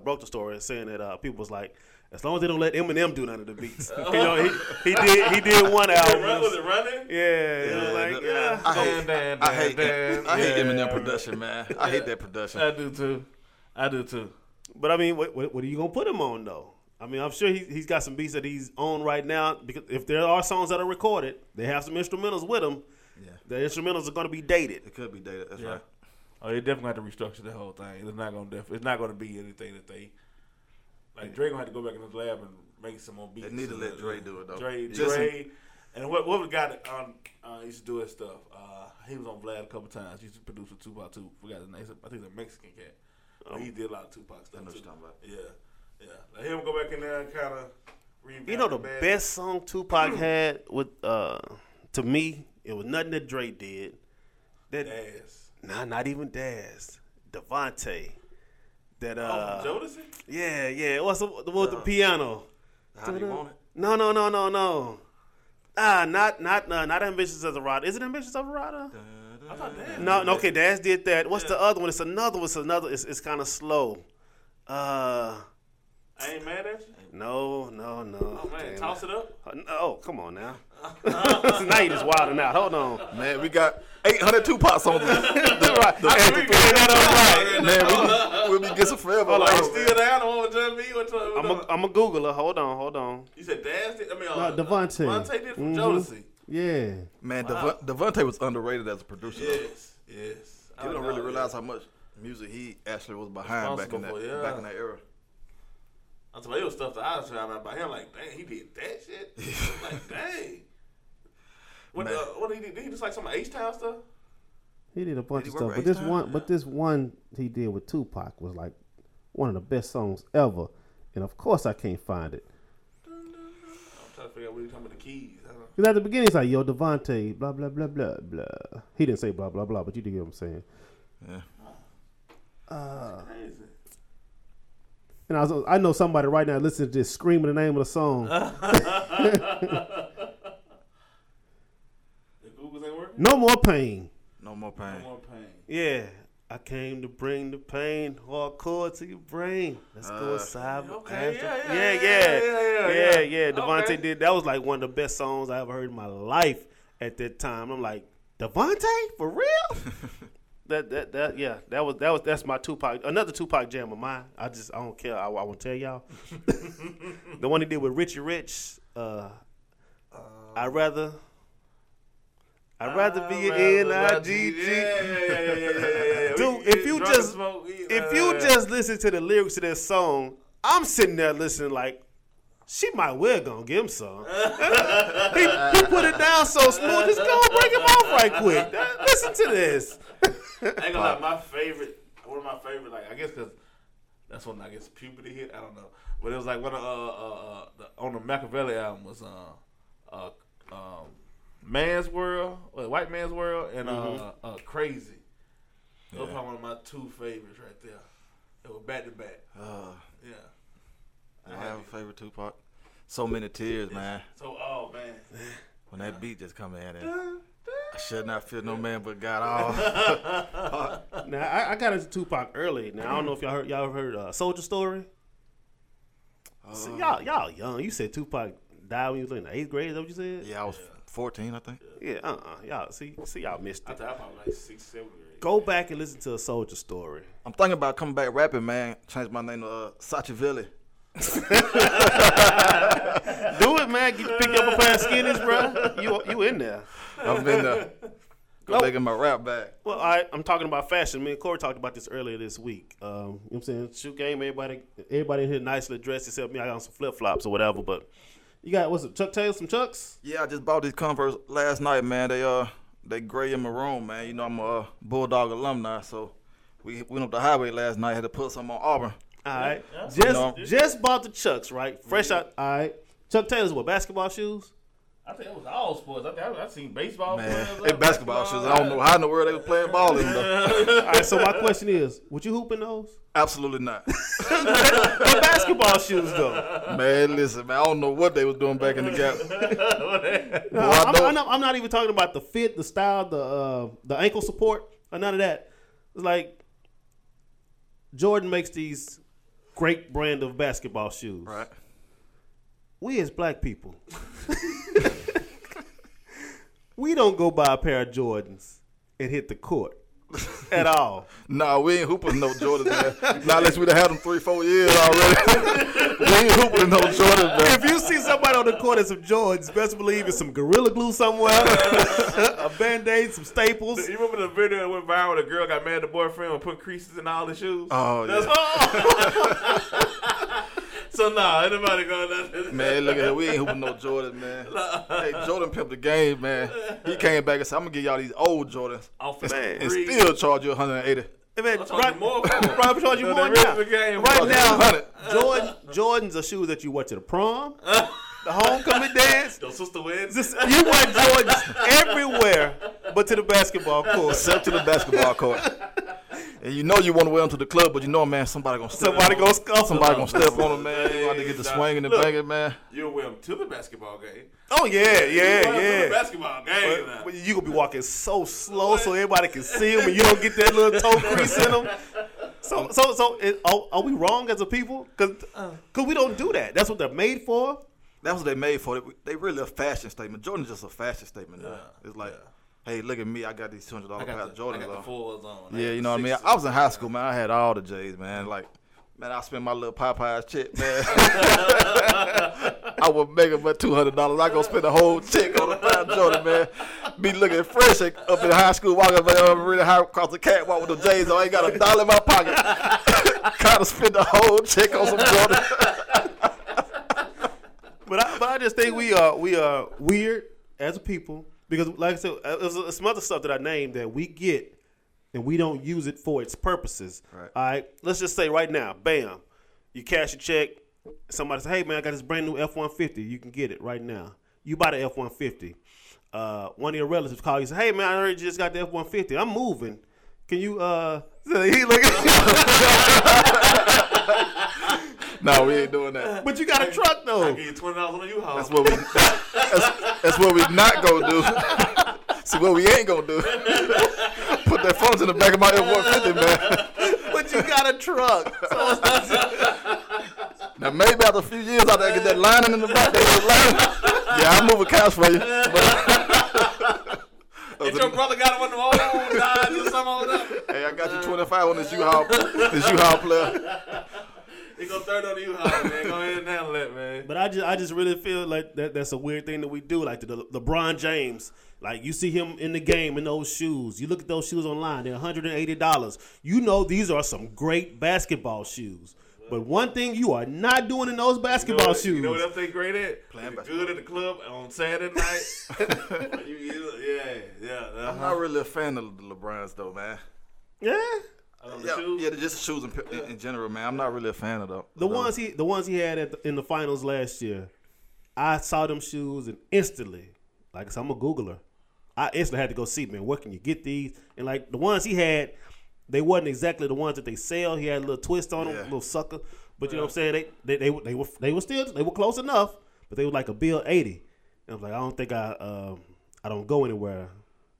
broke the story, saying that people was like, as long as they don't let Eminem do none of the beats. You know, he did one album. Was it Running? Yeah. I hate Eminem production, man. I hate that production. I do too. But I mean, what are you gonna put him on though? I mean, I'm sure he's got some beats that he's on right now. Because if there are songs that are recorded, they have some instrumentals with them. Yeah. The instrumentals are going to be dated. It could be dated. That's right. Oh, they definitely have to restructure the whole thing. It's not going to be anything that they like. Dre gonna have to go back in his lab and make some more beats. They need to let Dre do it though. Dre, and what the guy that used to do his stuff. He was on Vlad a couple times. He used to produce with 2x2. Forgot his name. I think he's a Mexican cat. He did a lot of Tupac stuff. I know what you're talking about. Yeah. Yeah, let him go back in there and kind of rebound. You know the best song Tupac had with to me, it was nothing that Dre did. That Daz. Nah, not even Daz. Devante. That Jodeci? Yeah. What's the piano? How do you want it? No. Not Ambitious as a Rider. Is it Ambitious as a Rider? I thought Daz. No, okay, Daz did that. What's the other one? It's another. It's kind of slow. I ain't mad at you? No. Oh, man, toss it up? Oh, come on now. Now you just wilding out. Hold on. Man, we got 800 Tupac songs. Man, we'll be gissing forever. Hold on, still down? The one with John B? I'm going to Google her. Hold on. You said Daz did? I mean, Devante. Devante did from Jodeci. Yeah. Man, wow. Devante was underrated as a producer. Yes. People don't really realize how much music he actually was behind back in that era. I'm talking about it was stuff that I was trying about him. Like, dang, he did that shit. Like, dang. What did he do? Did he just like some H-Town stuff? He did a bunch of stuff, but this one he did with Tupac was like one of the best songs ever. And of course, I can't find it. I'm trying to figure out what he's talking about the keys. Because at the beginning, he's like, "Yo, Devante, blah blah blah blah blah." He didn't say blah blah blah, but you did get what I'm saying. Yeah. That's crazy. And I know somebody right now listening to this screaming the name of the song. The Googles ain't working? No more pain. Yeah. I came to bring the pain, hardcore to your brain. Let's go inside. Okay. Yeah. Devante did. That was like one of the best songs I ever heard in my life at that time. I'm like, Devante? For real? That's my Tupac. Another Tupac jam of mine. I don't care. I won't tell y'all. The one he did with Richie Rich. I rather. I'd rather be an N-I-G-G. Dude, if you just listen to the lyrics of that song, I'm sitting there listening like, she might well gonna give him some. he put it down so smooth, just go break him off right quick. Listen to this. I ain't gonna lie, one of my favorite, like, I guess because that's when I guess puberty hit. I don't know, but it was like one of on the Machiavelli album was Man's World, White Man's World, and Crazy. Yeah. Those are probably one of my two favorites right there. They were back to back. Yeah. I have a favorite Tupac. So Many Tears, man. When that beat just come at it, I should not feel no man but God. Now I got into Tupac early. Now I don't know if y'all heard Soldier Story. See, y'all young. You said Tupac died when you was in the 8th grade. Is that what you said? Yeah, I was 14, I think. Yeah, y'all see y'all missed it. I thought I probably like 6, 7. Go back and listen to A Soldier Story. I'm thinking about coming back rapping, man. Change my name to Sachiavelli. Do it, man. Pick up a pair of skinnies, bro. You in there? I'm in there. Go back in my rap back. Well, I'm talking about fashion. Me and Corey talked about this earlier this week. You know what I'm saying? Shoe game. Everybody here nicely dressed except me. I got on some flip flops or whatever. But you got what's it? Chuck Taylor, some Chucks? Yeah, I just bought these Converse last night, man. They gray and maroon, man. You know I'm a Bulldog alumni, so we went up the highway last night. Had to put some on Auburn. All right, yeah. just bought the Chucks, right? Fresh out. All right, Chuck Taylor's what? Basketball shoes? I think it was all sports. I seen baseball. Man, they basketball shoes. I don't know how in the world they were playing ball in them. All right, so my question is, would you hoop in those? Absolutely not. The basketball shoes, though. Man, listen, man, I don't know what they was doing back in the gap. No, I'm not even talking about the fit, the style, the ankle support, or none of that. It's like Jordan makes these great brand of basketball shoes. Right. We as black people, we don't go buy a pair of Jordans and hit the court at all. Nah, we ain't hooping no Jordans, man. Not unless we'd have had them 3-4 years already. We ain't hooping no Jordans, man. If you see somebody on the court in some Jordans, best believe it's some Gorilla Glue somewhere, a Band-Aid, some staples. You remember the video that went viral where the girl got mad at the boyfriend and put creases in all the shoes? Oh, that's yeah. So, nah, ain't nobody going nothing. Man, look at that. We ain't hooping no Jordan, man. Hey, Jordan pimped the game, man. He came back and said, I'm going to give y'all these old Jordans and still charge you $180. Man, I'll charge you more now. Right now, Jordan's a shoe that you wear to the prom, the homecoming dance. Your sister wins. You wear Jordans everywhere but to the basketball court. Except to the basketball court. And you know you want to wear them to the club, but you know, man, somebody gonna step on them, man. You got to get the swing and the banging, man. You'll wear them to the basketball game. Oh yeah. To the basketball game. But you gonna be walking so slow so everybody can see them, and you don't get that little toe crease in them. So, are we wrong as a people? Cause we don't do that. That's what they're made for. That's what they made for. They really a fashion statement. Jordan's just a fashion statement. Yeah. It's like. Yeah. Hey, look at me! I got these $200 pair of Jordans. I got the fours on. Yeah, you know what I mean. I was in high school, man. I had all the J's, man. Like, man, I spent my little Popeye's check, man. I would make about $200. I go spend the whole check on a pair of Jordan, man. Be looking fresh up in high school, walking up really high across the catwalk with the J's on. I ain't got $1 in my pocket. Kind of spend the whole check on some Jordan. But I just think we are weird as a people. Because, like I said, there's some other stuff that I named that we get and we don't use it for its purposes. Right. All right? Let's just say right now, bam, you cash a check. Somebody says, hey, man, I got this brand new F-150. You can get it right now. You buy the F-150. One of your relatives call you and say, hey, man, I heard you just got the F-150. I'm moving. Can you he looking? No, we ain't doing that. But you got a truck, though. I give you $20 on a U-Haul. That's what we not going to do. See, what we ain't going to do. Put that phone in the back of my F-150, man. But you got a truck. So it's not... Now, maybe after a few years out there, get that lining in the back. Yeah, I'll move a couch for you. But your brother got him on the old Dodge or something on that. Hey, I got you $25 on this U-Haul player. He gonna start on you, hot, man. Go ahead and handle it, man. But I just really feel like that's a weird thing that we do. Like the LeBron James, like you see him in the game in those shoes. You look at those shoes online; they're $180. You know these are some great basketball shoes. But one thing you are not doing in those basketball shoes. You know what else they great at? Playing good at the club on Saturday night. Uh-huh. I'm not really a fan of the LeBrons though, man. Yeah. Just shoes in general, man. I'm not really a fan of them. The ones he had in the finals last year, I saw them shoes and instantly, like I said, I'm a Googler. I instantly had to go see, man, where can you get these? And like the ones he had, they wasn't exactly the ones that they sell. He had a little twist on them, a little sucker. But you know what I'm saying? They were close enough, but they were like a Bill 80. And I was like, I don't think I don't go anywhere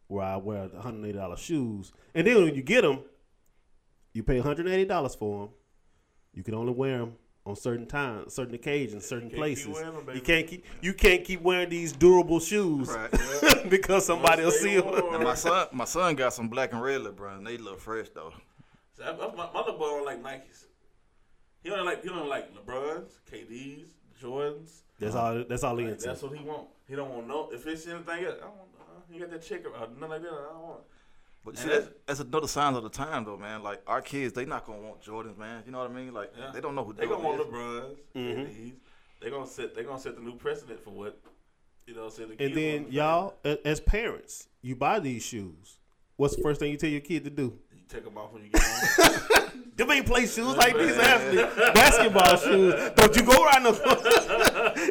where I wear the $180 shoes. And then when you get them, you pay $180 for them. You can only wear them on certain times, certain occasions, certain places. You can't keep wearing these durable shoes because somebody will see them. And my son got some black and red LeBron. They look fresh though. See, my little boy don't like Nikes. He don't like LeBrons, KDs, Jordans. That's all he into. That's what he want. He don't want no. If it's anything else, I don't want. He got that chick or nothing like that. I don't want. But see, that's another sign of the time, though, man. Like, our kids, they not going to want Jordans, man. You know what I mean? Like, they don't know who they going to want LeBrons. Mm-hmm. They're going to set the new precedent for what, you know, said the kids. And then, y'all, as parents, you buy these shoes. What's the first thing you tell your kid to do? You take them off when you get home. Them ain't play shoes like these basketball shoes. Don't you go around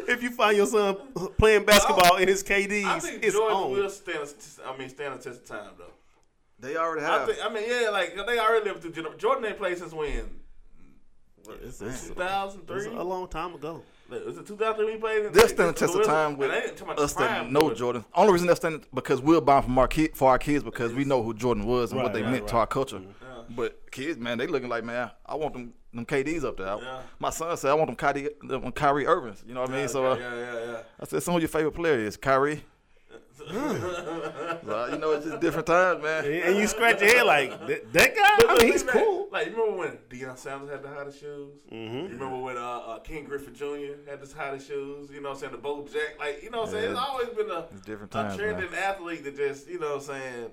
if you find your son playing basketball in his KDs, I think it's Jordan will stand the test of time, though. They already have. They already lived through Jordan ain't played since when? 2003? A long time ago. Is it 2003 we played? They're standing the test of time with us that know Jordan. Only reason they're standing because we're buying from our kids because we know who Jordan was and what they meant to our culture. Yeah. But kids, man, they looking like, man, I want them KDs up there. My son said, I want them Kyrie Irvings. You know what I mean? So I said, some of your favorite player is Kyrie. Well, you know, it's just different times, man. And you scratch your head like that guy. But he's cool. Like, you remember when Deion Sanders had the hottest shoes? Mm-hmm. You remember when King Griffin Jr. had the hottest shoes? You know what I'm saying? The Bo Jack, like, you know what I'm saying? It's always been a trending athlete that just, you know what I'm saying,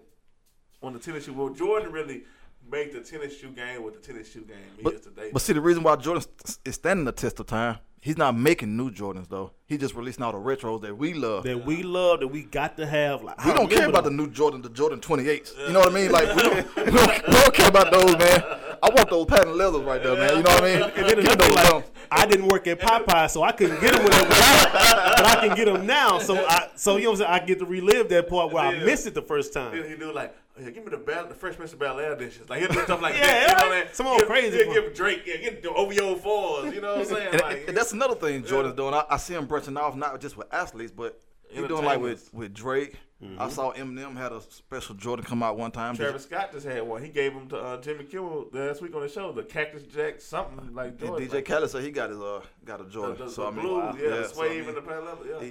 on the tennis shoe. Well, Jordan really made the tennis shoe game what the tennis shoe game is today. But see, the reason why Jordan is standing the test of time. He's not making new Jordans, though. He's just releasing all the retros that we love. That we got to have. Like, we don't care about the new Jordan, the Jordan 28s. You know what I mean? Like, we don't care about those, man. I want those patent leathers right there, man. You know what I mean? And then those, like, I didn't work at Popeye, so I couldn't get them when I was out. But I can get them now. So you know what I'm saying? I get to relive that part where I missed it the first time. He do like, yeah, give me the Fresh Mr. Bel-Air dishes. Like, he'll do stuff like that. You know, like, someone crazy. He'll give Drake, get the OVO 4s. You know what I'm saying? And that's another thing Jordan's doing. I see him branching off, not just with athletes, but he's doing, like, with Drake. Mm-hmm. I saw Eminem had a special Jordan come out one time. Travis Scott just had one. He gave him to Jimmy Kimmel last week on the show, the Cactus Jack something like Jordan. DJ Khaled said he got his got a Jordan. The suede and the pale leather. Yeah.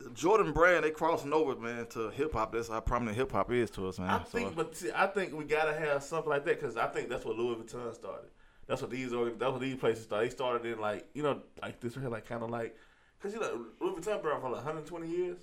The Jordan brand, they crossing over, man, to hip hop. That's how prominent hip hop is to us, man. I think we gotta have something like that because I think that's what Louis Vuitton started. That's what these places started. They started in like, you know, like this here, like kind of like, because you know Louis Vuitton brand for like 120 years.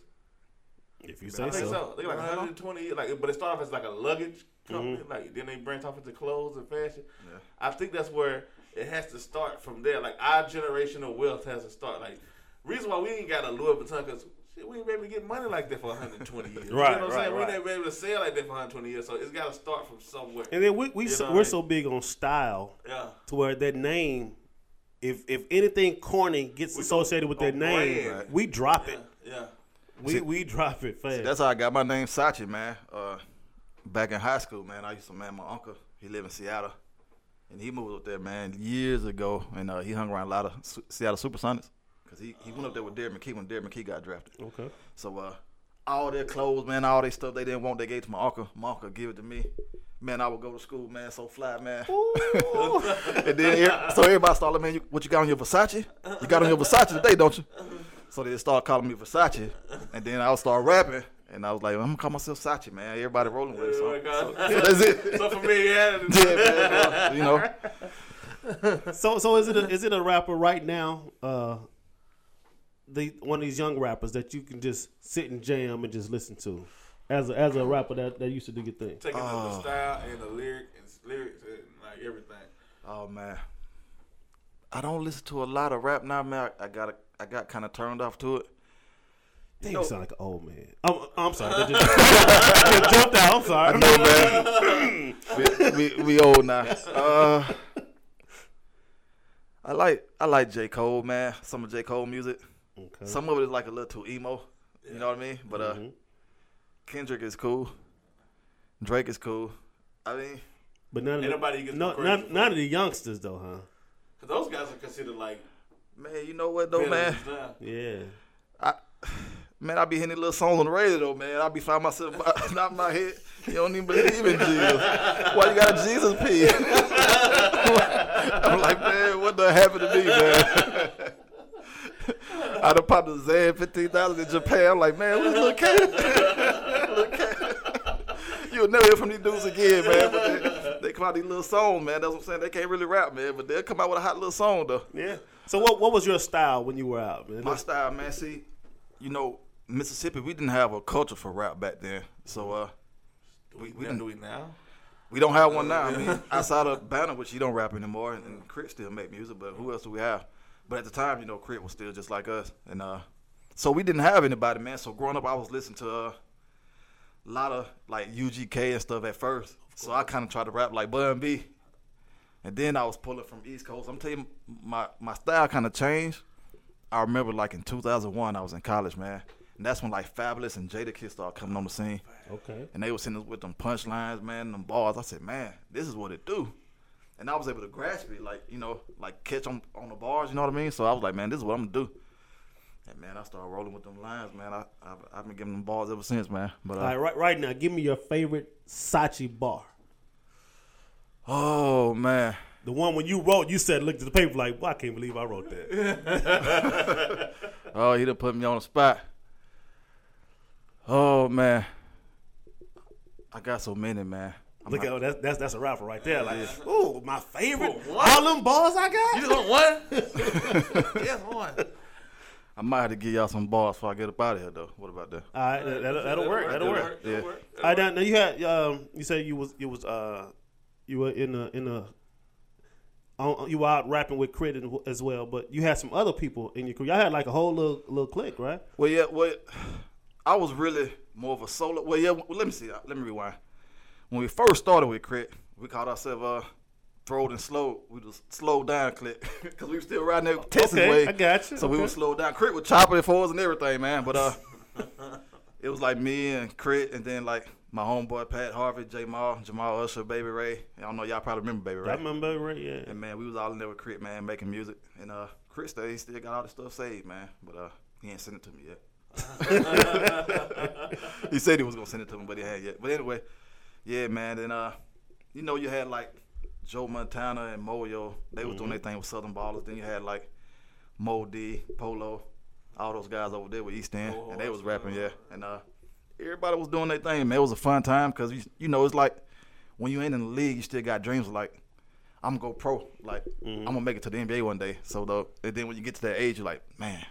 If you say so, I think so. They like 120 years, like, but it started off as like a luggage company. Mm-hmm. Like then they branched off into clothes and fashion. Yeah. I think that's where it has to start from there. Like our generational wealth has to start. Like reason why we ain't got a Louis Vuitton because we ain't been able to get money like that for 120 years. You know what I'm saying? We ain't been able to sell like that for 120 years. So it's got to start from somewhere. And then we're so big on style to where that name, if anything corny gets associated with that name, brand, we drop it. Yeah. We drop it fast. See, that's how I got my name Sachi, man. Back in high school, man, I used to, man, my uncle, he lived in Seattle. And he moved up there, man, years ago. And he hung around a lot of Seattle Supersonics. Because he went up there with Derrick McKee when Derrick McKee got drafted. Okay. So all their clothes, man, all their stuff they didn't want, they gave to my uncle. My uncle gave it to me. Man, I would go to school, man, so fly, man. And then so everybody started, man, what you got on your Versace? You got on your Versace today, don't you? So they started calling me Versace, and then I would start rapping, and I was like, I'm going to call myself Sachi, man. Everybody rolling with it. So that's it. So familiarity. Yeah, man. You know. So is it a rapper right now? The one of these young rappers that you can just sit and jam and just listen to, as a rapper that used to do your thing, taking up the style and the lyrics and like everything. Oh man, I don't listen to a lot of rap now, man. I got kind of turned off to it. Damn, you sound like an old man. I'm sorry. That just jumped out. I'm sorry. I know, man. we old now. I like J. Cole, man. Some of J. Cole music. Okay. Some of it is like a little too emo. You know what I mean? But Kendrick is cool. Drake is cool. I mean, but none of the youngsters though, huh? Cause those guys are considered like, man. You know what though, man? Yeah. I be hearing little songs on the radio though, man. I be finding myself nodding my head. You don't even believe in Jesus. Why you got a Jesus pee? I'm like, man, what done happened to me, man? I done popped a Zan $15,000 in Japan. I'm like, man, what's little cat? Little cat. You'll never hear from these dudes again, man. But they come out these little songs, man. That's what I'm saying. They can't really rap, man, but they'll come out with a hot little song though. Yeah. So what was your style when you were out, man? My style, man. See, you know, Mississippi, we didn't have a culture for rap back then. So we didn't do it now. We don't have one now. I mean, outside of Banner, which he don't rap anymore, and Crit still make music, but who else do we have? But at the time, you know, Crit was still just like us, and so we didn't have anybody, man. So growing up, I was listening to a lot of like UGK and stuff at first. So I kind of tried to rap like Bun B, and then I was pulling from East Coast. I'm telling you, my style kind of changed. I remember like in 2001, I was in college, man. And that's when like Fabulous and Jadakiss started coming on the scene. Okay. And they were sending us with them punchlines, man, them bars. I said, man, this is what it do. And I was able to grasp it, like, you know, like catch on the bars, you know what I mean? So I was like, man, this is what I'm going to do. And, man, I started rolling with them lines, man. I've been giving them bars ever since, man. But all right, right now, give me your favorite Saatchi bar. Oh, man. The one when you wrote, you said, looked at the paper like, well, I can't believe I wrote that. Oh, he done put me on the spot. Oh, man. I got so many, man. That's a rapper right there. Like, ooh, my favorite. All them bars I got? You want one? Yes, one. I might have to give y'all some bars before I get up out of here, though. What about that? All right, that'll work. Yeah. All right, now you had, you said you were out rapping with Crit as well, but you had some other people in your crew. Y'all had like a whole little clique, right? Well, yeah. Well, I was really more of a solo. Well, yeah. Let me see. Let me rewind. When we first started with Crit, we called ourselves Throwed and Slow. We was slow down clique because we were still riding that Texas way. I got you. So we were slowed down. Crit was chopping it for us and everything, man. But it was like me and Crit, and then like my homeboy Pat Harvey, Jamal Usher, Baby Ray. I don't know, y'all probably remember Baby Ray. I remember Baby Ray, yeah. And man, we was all in there with Crit, man, making music. And Crit still got all the stuff saved, man. But he ain't sent it to me yet. He said he was gonna send it to me, but he hadn't yet. But anyway, yeah, man. Then you know, you had like Joe Montana and Moyo. They was doing their thing with Southern Ballers. Then you had like Mo D, Polo, all those guys over there with East End, and they was rapping, yeah. And everybody was doing their thing, man. It was a fun time because, you know, it's like when you ain't in the league, you still got dreams of like, I'm going to go pro. Like, I'm going to make it to the NBA one day. So, and then when you get to that age, you're like, man,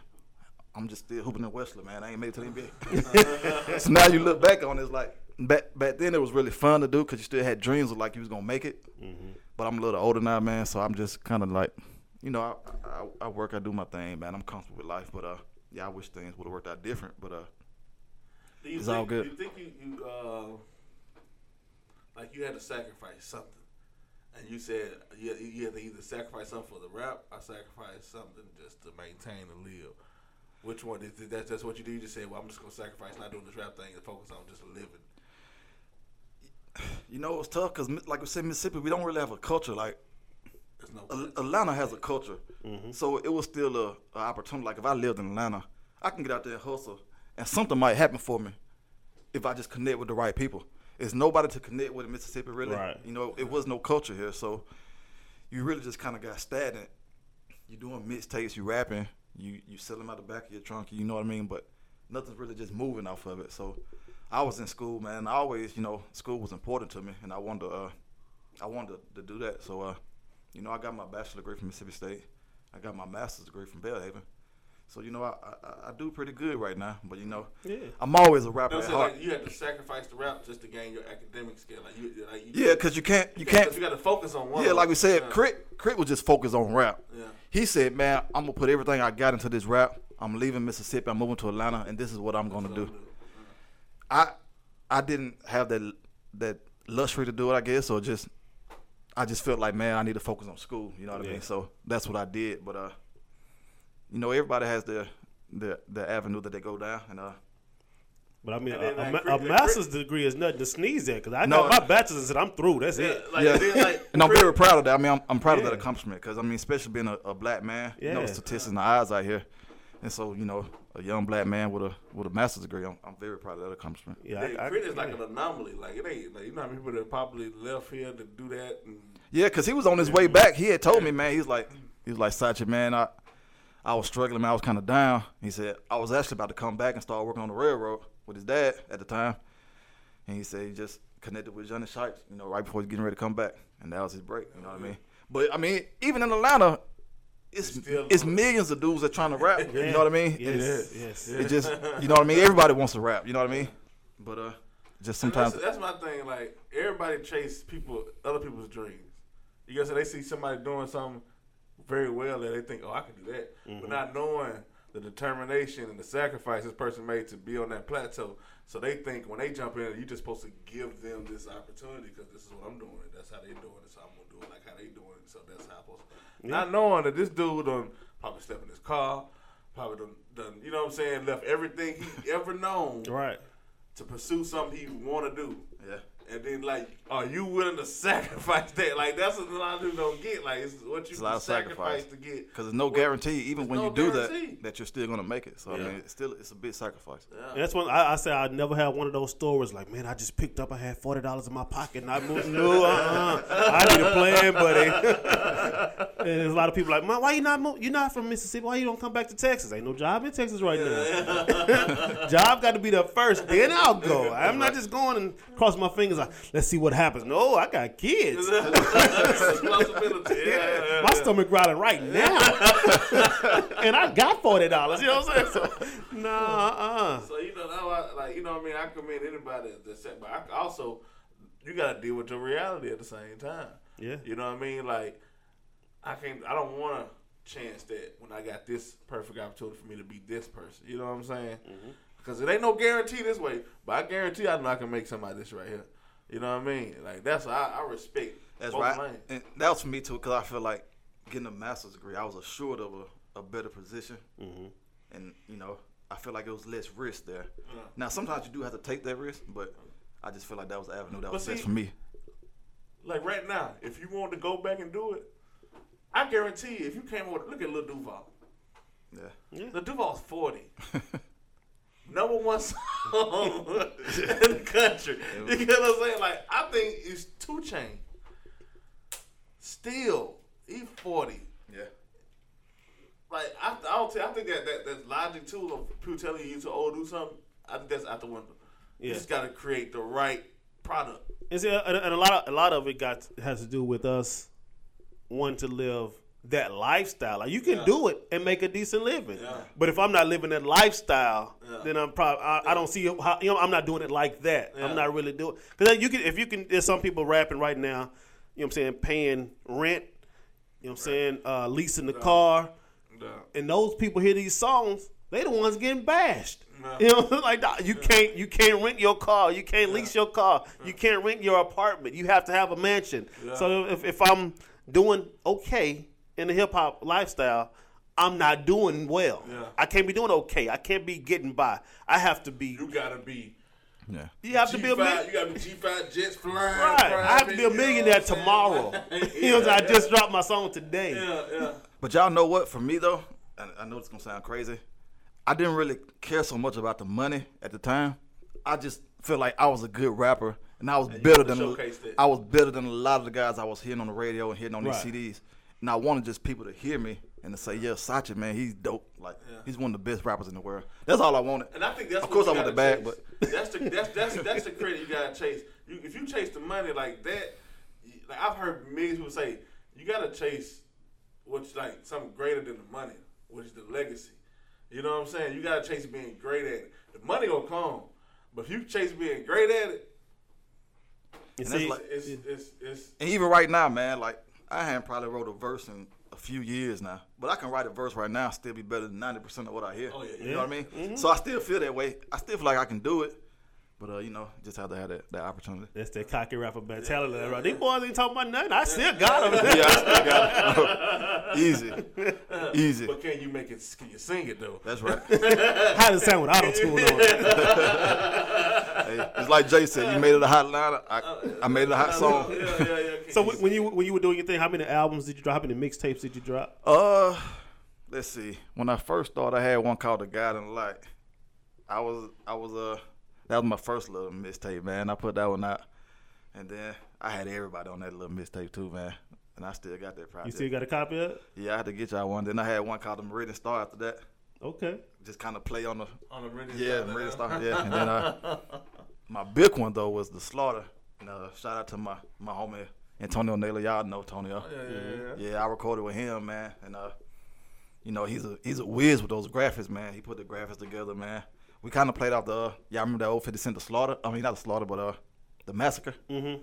I'm just still hooping in Westland, man. I ain't made it to the NBA. So now you look back on it, it's like, back then it was really fun to do because you still had dreams of like you was going to make it. But I'm a little older now, man, so I'm just kind of like, you know, I work, I do my thing, man. I'm comfortable with life, but yeah, I wish things would have worked out different, but it's all good. Do you think you had to sacrifice something? And you said you had to either sacrifice something for the rap or sacrifice something just to maintain and live. Which one? That's what you do? You just said, well, I'm just going to sacrifice not doing this rap thing and focus on just living. You know, it's tough because, like we said, Mississippi, we don't really have a culture. Like, no culture. Atlanta has a culture. So it was still an opportunity. Like, if I lived in Atlanta, I can get out there and hustle. And something might happen for me if I just connect with the right people. There's nobody to connect with in Mississippi, really. Right. You know, it was no culture here. So you really just kind of got stagnant. You're doing mixtapes, you're rapping, you sell them out the back of your trunk, you know what I mean? But nothing's really just moving off of it. So I was in school, man. I always, you know, school was important to me, and I wanted to do that. So You know, I got my bachelor's degree from Mississippi State. I got my master's degree from Belhaven. So, you know, I do pretty good right now. But, you know, I'm always a rapper at heart. Like, you have to sacrifice the rap just to gain your academic skill. Because you can't. You got to focus on one. Yeah, like we said, Crit was just focused on rap. Yeah. He said, man, I'm going to put everything I got into this rap. I'm leaving Mississippi. I'm moving to Atlanta. And this is what I'm going to do. I didn't have that luxury to do it, I guess, or just I just felt like, man, I need to focus on school. You know what I mean? So that's what I did. But you know, everybody has their avenue that they go down, and But I mean, a master's degree is nothing to sneeze at, because I got my bachelor's and I'm through. That's it. And I'm very proud of that. I mean, I'm proud of that accomplishment, because I mean, especially being a black man, you know, statistics in the eyes out here. And so, you know, a young black man with a master's degree, I'm very proud of that accomplishment. Yeah, Crit is like an anomaly. Like, it ain't, like, you know how many people that probably left here to do that? And yeah, because he was on his way back. He had told me, man, he was like, Sachi, man, I was struggling, man. I was kind of down. He said, I was actually about to come back and start working on the railroad with his dad at the time. And he said he just connected with Johnny Shipes, you know, right before he's getting ready to come back. And that was his break, you know what I mean? But, I mean, even in Atlanta, It's millions of dudes that trying to rap. You know what I mean? Yes. It just, you know what I mean? Everybody wants to rap. You know what I mean? But just sometimes. That's my thing. Like, everybody chases other people's dreams. You know, so they see somebody doing something very well that they think, oh, I can do that. Mm-hmm. But not knowing the determination and the sacrifice this person made to be on that plateau. So they think when they jump in, you're just supposed to give them this opportunity because this is what I'm doing. That's how they doing it. So I'm going to do it like how they doing it. So that's how I'm supposed to. Not knowing that this dude done probably slept in his car, probably done, you know what I'm saying, left everything he ever known to pursue something he want to do. Yeah. And then, like, are you willing to sacrifice that? Like, that's what a lot of dudes don't get. Like, it's what you sacrifice to get. Because there's no guarantee, even when you do that you're still going to make it. So, I mean, it's a big sacrifice. Yeah. And that's when I say I never had one of those stories. Like, man, I just picked up, I had $40 in my pocket, and I moved. I need a plan, buddy. And there's a lot of people like, man, why you not move? You're not from Mississippi. Why you don't come back to Texas? Ain't no job in Texas right now. Job got to be there first, then I'll go. I'm not just going and cross my fingers. Like, let's see what happens. No, I got kids. My stomach growling right now. And I got $40. You know what I'm saying? So, So, you know, I commend anybody that's set, but also, you got to deal with your reality at the same time. Yeah. You know what I mean? Like, I don't want a chance that when I got this perfect opportunity for me to be this person. You know what I'm saying? Mm-hmm. Because it ain't no guarantee this way. But I guarantee I know I can make somebody this right here. You know what I mean? Like, that's what I respect. That's right. And that was for me, too, because I feel like getting a master's degree, I was assured of a better position. Mm-hmm. And, you know, I feel like it was less risk there. Yeah. Now, sometimes you do have to take that risk, but I just feel like that was the avenue that was best for me. Like, right now, if you wanted to go back and do it, I guarantee you, if you came over, look at Lil Duval. Yeah. Lil Duval's 40. Number one song in the country. You get what I'm saying? Like, I think it's 2 Chainz. Still, he's 40. Yeah. Like, I think that logic, too, of people telling you to do something, I think that's out the window. Yeah. You just got to create the right product. And, see, and a lot of it has to do with us wanting to live that lifestyle. Like, you can do it and make a decent living. Yeah. But if I'm not living that lifestyle, then I'm probably I don't see how, you know, I'm not doing it like that. Yeah. I'm not really doing it. Because there's some people rapping right now, you know what I'm saying, paying rent, you know what I'm saying, leasing the car. Yeah. And those people hear these songs, they the ones getting bashed. Yeah. You know, like, you can't rent your car, you can't lease your car, you can't rent your apartment, you have to have a mansion. Yeah. So if I'm doing okay in the hip-hop lifestyle, I'm not doing well. Yeah. I can't be doing okay. I can't be getting by. I have to be... You got to be... Yeah. You have G5, to be a millionaire. You got to be G5 jets flying. Right. I have to be a millionaire tomorrow. I just dropped my song today. Yeah. But y'all know what? For me, though, I know it's going to sound crazy. I didn't really care so much about the money at the time. I just feel like I was a good rapper, and I was better than a lot of the guys I was hearing on the radio and hearing on these CDs. And I wanted just people to hear me and to say, yeah, Sachi, man, he's dope. Like, he's one of the best rappers in the world. That's all I wanted. And I think that's what you gotta chase. Of course, I want the bag, but that's the credit you gotta chase. If you chase the money like that, like I've heard millions of people say, you gotta chase what's like something greater than the money, which is the legacy. You know what I'm saying? You gotta chase being great at it. The money will come, but if you chase being great at it, it's and even right now, man, like I haven't probably wrote a verse in a few years now, but I can write a verse right now and still be better than 90% of what I hear. Oh, yeah, yeah. You know what I mean? Mm-hmm. So I still feel that way. I still feel like I can do it. But, you know, just have to have that opportunity. That's that cocky rapper mentality. Yeah. These boys ain't talking about nothing. I still got them. Yeah, I still got them. Easy. But can you make it, can you sing it, though? That's right. How does it sound with auto-tune on? Hey, it's like Jay said, you made it a hot line. I made it a hot song. Yeah. So when you were doing your thing, how many albums did you drop? How many mixtapes did you drop? Let's see. When I first started, I had one called The God in the Light. That was my first little mixtape, man. I put that one out. And then I had everybody on that little mixtape, too, man. And I still got that project. You still got a copy of it? Yeah, I had to get y'all one. Then I had one called The Meridian Star after that. Okay. Just kind of play on the... On the Meridian Star. Yeah, the Meridian Star, yeah. And then my big one, though, was The Slaughter. And shout out to my homie, Antonio Naylor. Y'all know Tonio. Oh, yeah. Yeah, I recorded with him, man. And, you know, he's a whiz with those graphics, man. He put the graphics together, man. We kind of played off the, y'all remember that old 50 Cent, The Massacre? Mm-hmm.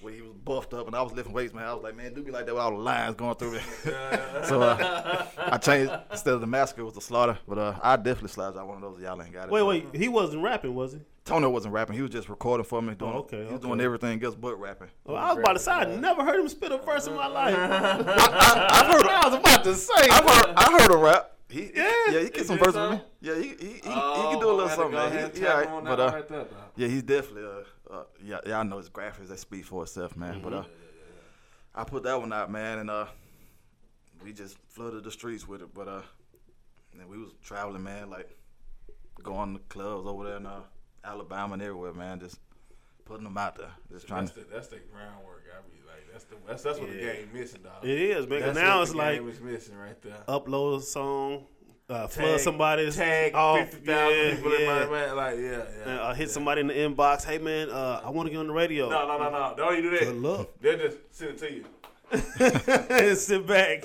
Where he was buffed up and I was lifting weights, man. I was like, man, do be like that with all the lines going through me. So I changed, instead of The Massacre, it was The Slaughter. But I definitely slides out one of those, y'all ain't got it. Wait, he wasn't rapping, was he? Tono wasn't rapping. He was just recording for me. He was doing everything else but rapping. Well, I was about to say, I never heard him spit a verse in my life. I heard him rap. He gets some verses with me. Yeah, he can do a little something, man. He's definitely I know his graphics that speak for itself, man. Mm-hmm. But I put that one out, man, and we just flooded the streets with it. But and we was traveling, man, like going to clubs over there in Alabama and everywhere, man, just putting them out there, just trying. That's the groundwork. I mean, like that's what the game missing, dog. It is, man. That's now it's like missing right there. Upload a song, flood somebody's tag 50,000 people in my man. Like hit somebody in the inbox. Hey man, I want to get on the radio. No. Don't you do that? Good luck. They'll just send it to you. Sit back.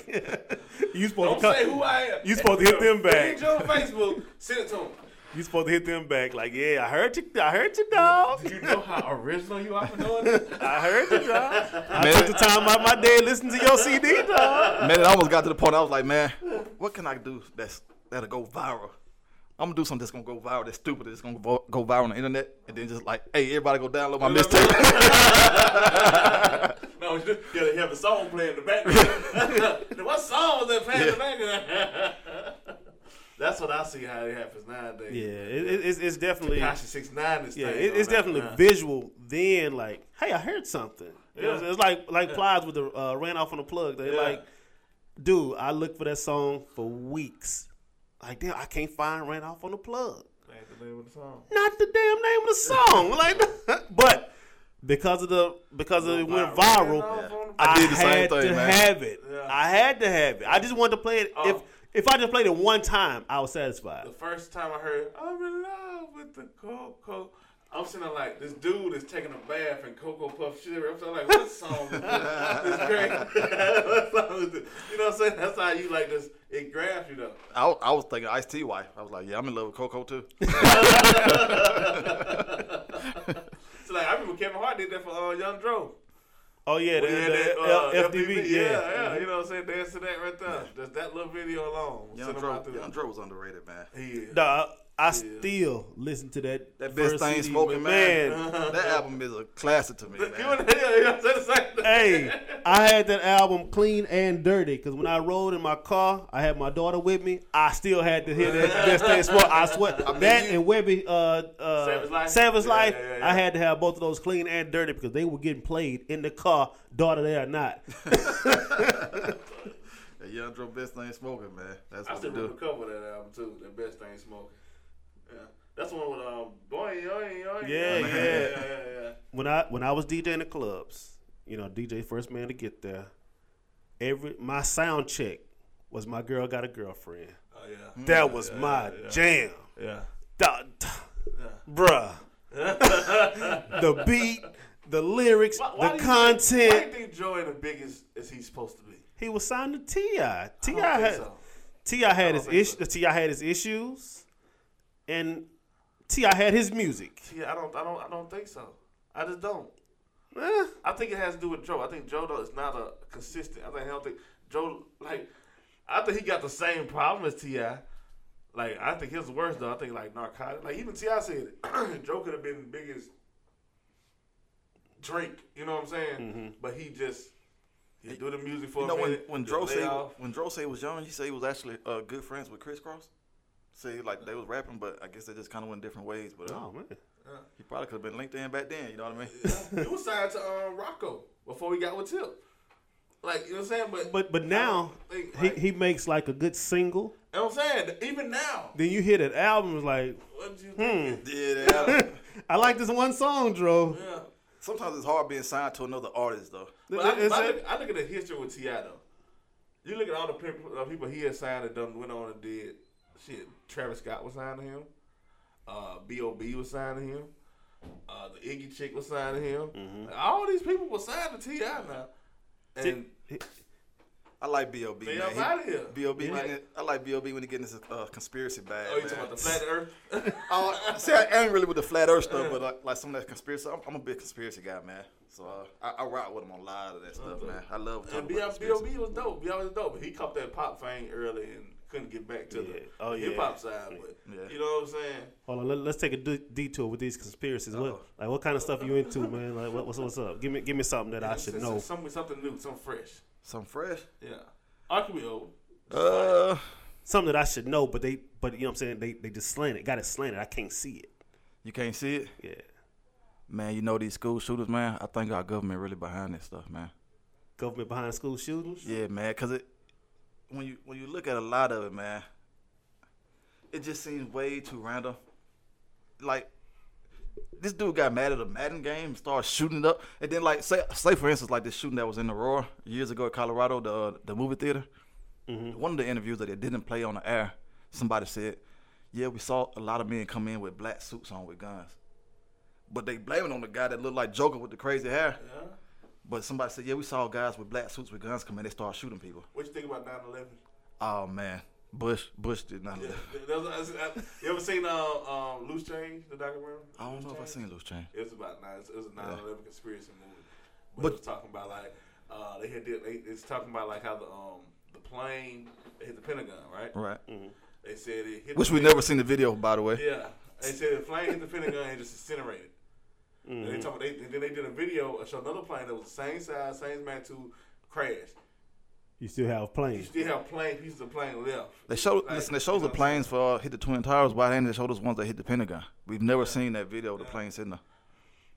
You supposed don't say who I am. You supposed to hit them back. Your Facebook, send it to them. You supposed to hit them back like, yeah, I heard you, dog. Do you know how original you are for doing this? I heard you, dog. I took the time out my day and listened to your CD, dog. Man, it almost got to the point I was like, man, what can I do that'll go viral? I'm gonna do something that's gonna go viral, that's stupid, that's gonna go viral on the internet, and then just like, hey, everybody go download my mixtape. No, just you have a song playing in the background. What song was that playing in the background? That's what I see how it happens nowadays. Yeah, it's definitely. 6ix9ine is. Yeah, it's definitely now. Visual. Then like, hey, I heard something. Yeah. It's like Plies with the ran off on the plug. They're like, dude, I looked for that song for weeks. Like, damn, I can't find Ran Off on the Plug. Ain't the name of the song. Not the damn name of the song. Like, but because it went viral, I did the same thing, man. I had to have it. I just wanted to play it. If I just played it one time, I was satisfied. The first time I heard, I'm in love with the Cocoa. I'm sitting there like, this dude is taking a bath in Cocoa Puff sugar. I'm sitting like, what song is this? It's great. What song is this? You know what I'm saying? That's how you like this. It grabs you, though. I was thinking Ice-T wife. I was like, yeah, I'm in love with Cocoa, too. So like, I remember Kevin Hart did that for Young Dro. Oh, yeah, that FDV. Yeah, you know what I'm saying? Dance to that right there. Yeah. Just that little video alone. Young Dro was underrated, man. He is. Nah, I still listen to that. That Best Thing CD, Smoking, man. That album is a classic to me, man. Hey, I had that album clean and dirty because when I rode in my car, I had my daughter with me. I still had to hear that Best Thing Smoking. I swear. And Webby, Savage Life, I had to have both of those clean and dirty because they were getting played in the car, daughter there or not. That Young Dro Best Thing Smoking, man. That's what I still remember the cover of that album, too, that Best Thing Smoking. Yeah. That's the one with boy. Yeah. When I was DJing the clubs, you know, DJ first man to get there. My sound check was My Girl Got a Girlfriend. Oh yeah. That was my jam. Yeah. Bruh. The beat, the lyrics, the content. Why do you think Joey the biggest as he's supposed to be? He was signed to T.I. T.I. had his issues, and T.I. had his music. Yeah, I don't think so. I just don't. I think it has to do with Joe. I think Joe though is not a consistent. I think he got the same problem as T.I. Like, I think his worse though. I think like narcotics. Like, even T.I. said it. Joe could have been the biggest Drake. You know what I'm saying? Mm-hmm. But he just do the music for a minute. When Dro say he was young, he said he was actually good friends with Criss Cross. Say like they was rapping, but I guess they just kind of went different ways. But he probably could have been linked in back then. You know what I mean? Yeah. He was signed to Rocco before he got with Tip. Like, you know what I'm saying? But now think, like, he makes like a good single. You know what I'm saying? Even now. Then you hear that album is like, what did you think? Yeah, I like this one song, Dro. Yeah. Sometimes it's hard being signed to another artist, though. But I look at the history with T.I., though. You look at all the people he had signed and done went on and did. Shit, Travis Scott was signed to him. B.O.B. was signed to him. The Iggy chick was signed to him. Mm-hmm. All these people were signed to T.I. now. And I like B.O.B., man. B.O.B. I like B.O.B. when he getting his conspiracy bag. Oh, you talking about the flat earth? See, I ain't really with the flat earth stuff, but like some of that conspiracy, I'm a big conspiracy guy, man. So I rock with him on a lot of that stuff, man. I love talking about B.O.B. was dope. B.O.B. was dope. He caught that pop fame early and couldn't get back to the hip-hop side. But you know what I'm saying? Hold on, let's take a detour with these conspiracies. What kind of stuff you into, man? Like, what's up? Give me something that I should know. Something new, something fresh. Something fresh? Yeah. Or can we old? Something that I should know, but you know what I'm saying, they just slanted it. Got it slanted. I can't see it. You can't see it? Yeah. Man, you know these school shooters, man? I think our government really behind this stuff, man. Government behind school shooters? Yeah, man, because when you look at a lot of it, man, it just seems way too random. Like, this dude got mad at a Madden game and started shooting it up. And then, like, say for instance, like this shooting that was in Aurora years ago at Colorado, the movie theater. Mm-hmm. One of the interviews that they didn't play on the air, somebody said, yeah, we saw a lot of men come in with black suits on with guns. But they blaming on the guy that looked like Joker with the crazy hair. Yeah. But somebody said, yeah, we saw guys with black suits with guns come in. They started shooting people. What you think about 9/11? Oh, man. Bush did 9/11. Yeah. You ever seen Loose Change, the documentary? I don't know if I seen Loose Change. It was about 9. It was a 9/11 conspiracy movie. But it was talking about like it's talking about like how the plane hit the Pentagon, right? Right. Mm-hmm. They said it hit. Which we never seen the video, by the way. Yeah. They said the plane hit the Pentagon and just incinerated. Mm-hmm. And then they did a video and showed another plane that was the same size, same magnitude, crashed. You still have planes, pieces of plane left. They shows the planes for hit the Twin Towers. Why didn't they show those ones that hit the Pentagon? We've never seen that video of the planes hitting them.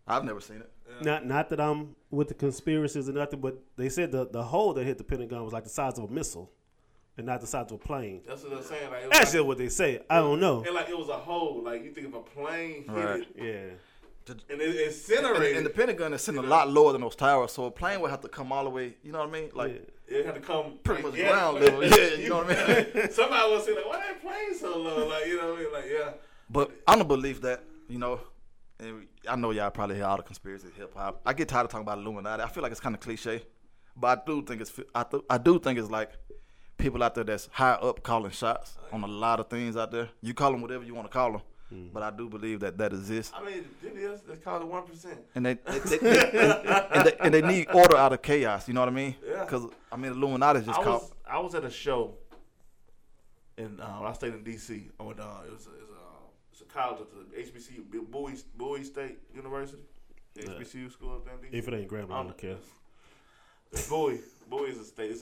I've never seen it. Yeah. Not that I'm with the conspiracies or nothing, but they said the hole that hit the Pentagon was like the size of a missile and not the size of a plane. That's what they're saying. Like, that's just what they say. I don't know. And like it was a hole. Like you think of a plane hit it. Yeah. And it incinerated. And the Pentagon is sitting a lot lower than those towers, so a plane would have to come all the way. You know what I mean? Like it had to come pretty much ground level. Yeah, you know what I mean. Like, somebody was saying, like, "Why that plane so low?" Like, you know what I mean? Like, yeah. But I'm the belief that and I know y'all probably hear all the conspiracy hip hop. I get tired of talking about Illuminati. I feel like it's kind of cliche, but I do think it's like people out there that's high up calling shots on a lot of things out there. You call them whatever you want to call them. Mm. But I do believe that exists. I mean, it is. It's called the 1%. And they need order out of chaos. You know what I mean? Yeah. Because I mean, Illuminati just called. I was at a show, and I stayed in D.C. It's a college at the HBCU, Bowie State University, HBCU school up there in D.C. If it ain't Grambling, I don't care. Bowie is a state. It's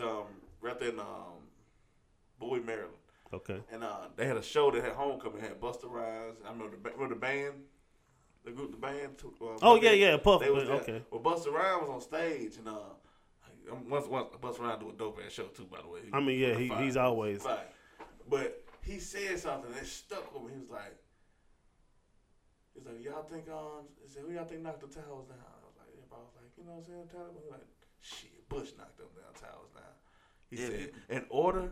right there in Bowie, Maryland. Okay. And they had a show that had homecoming. Had Busta Rhymes. I remember the band, the group, the band. Puff. Okay. Well, Busta Rhymes was on stage, and once Busta Rhymes do a dope ass show too. By the way, he's always. Fire. But he said something that stuck with me. He was like, y'all think he said, who y'all think knocked the towers down? I was like, everybody was like, you know what I'm saying? Towers. He was like, shit, Bush knocked them down towers down. He said, in order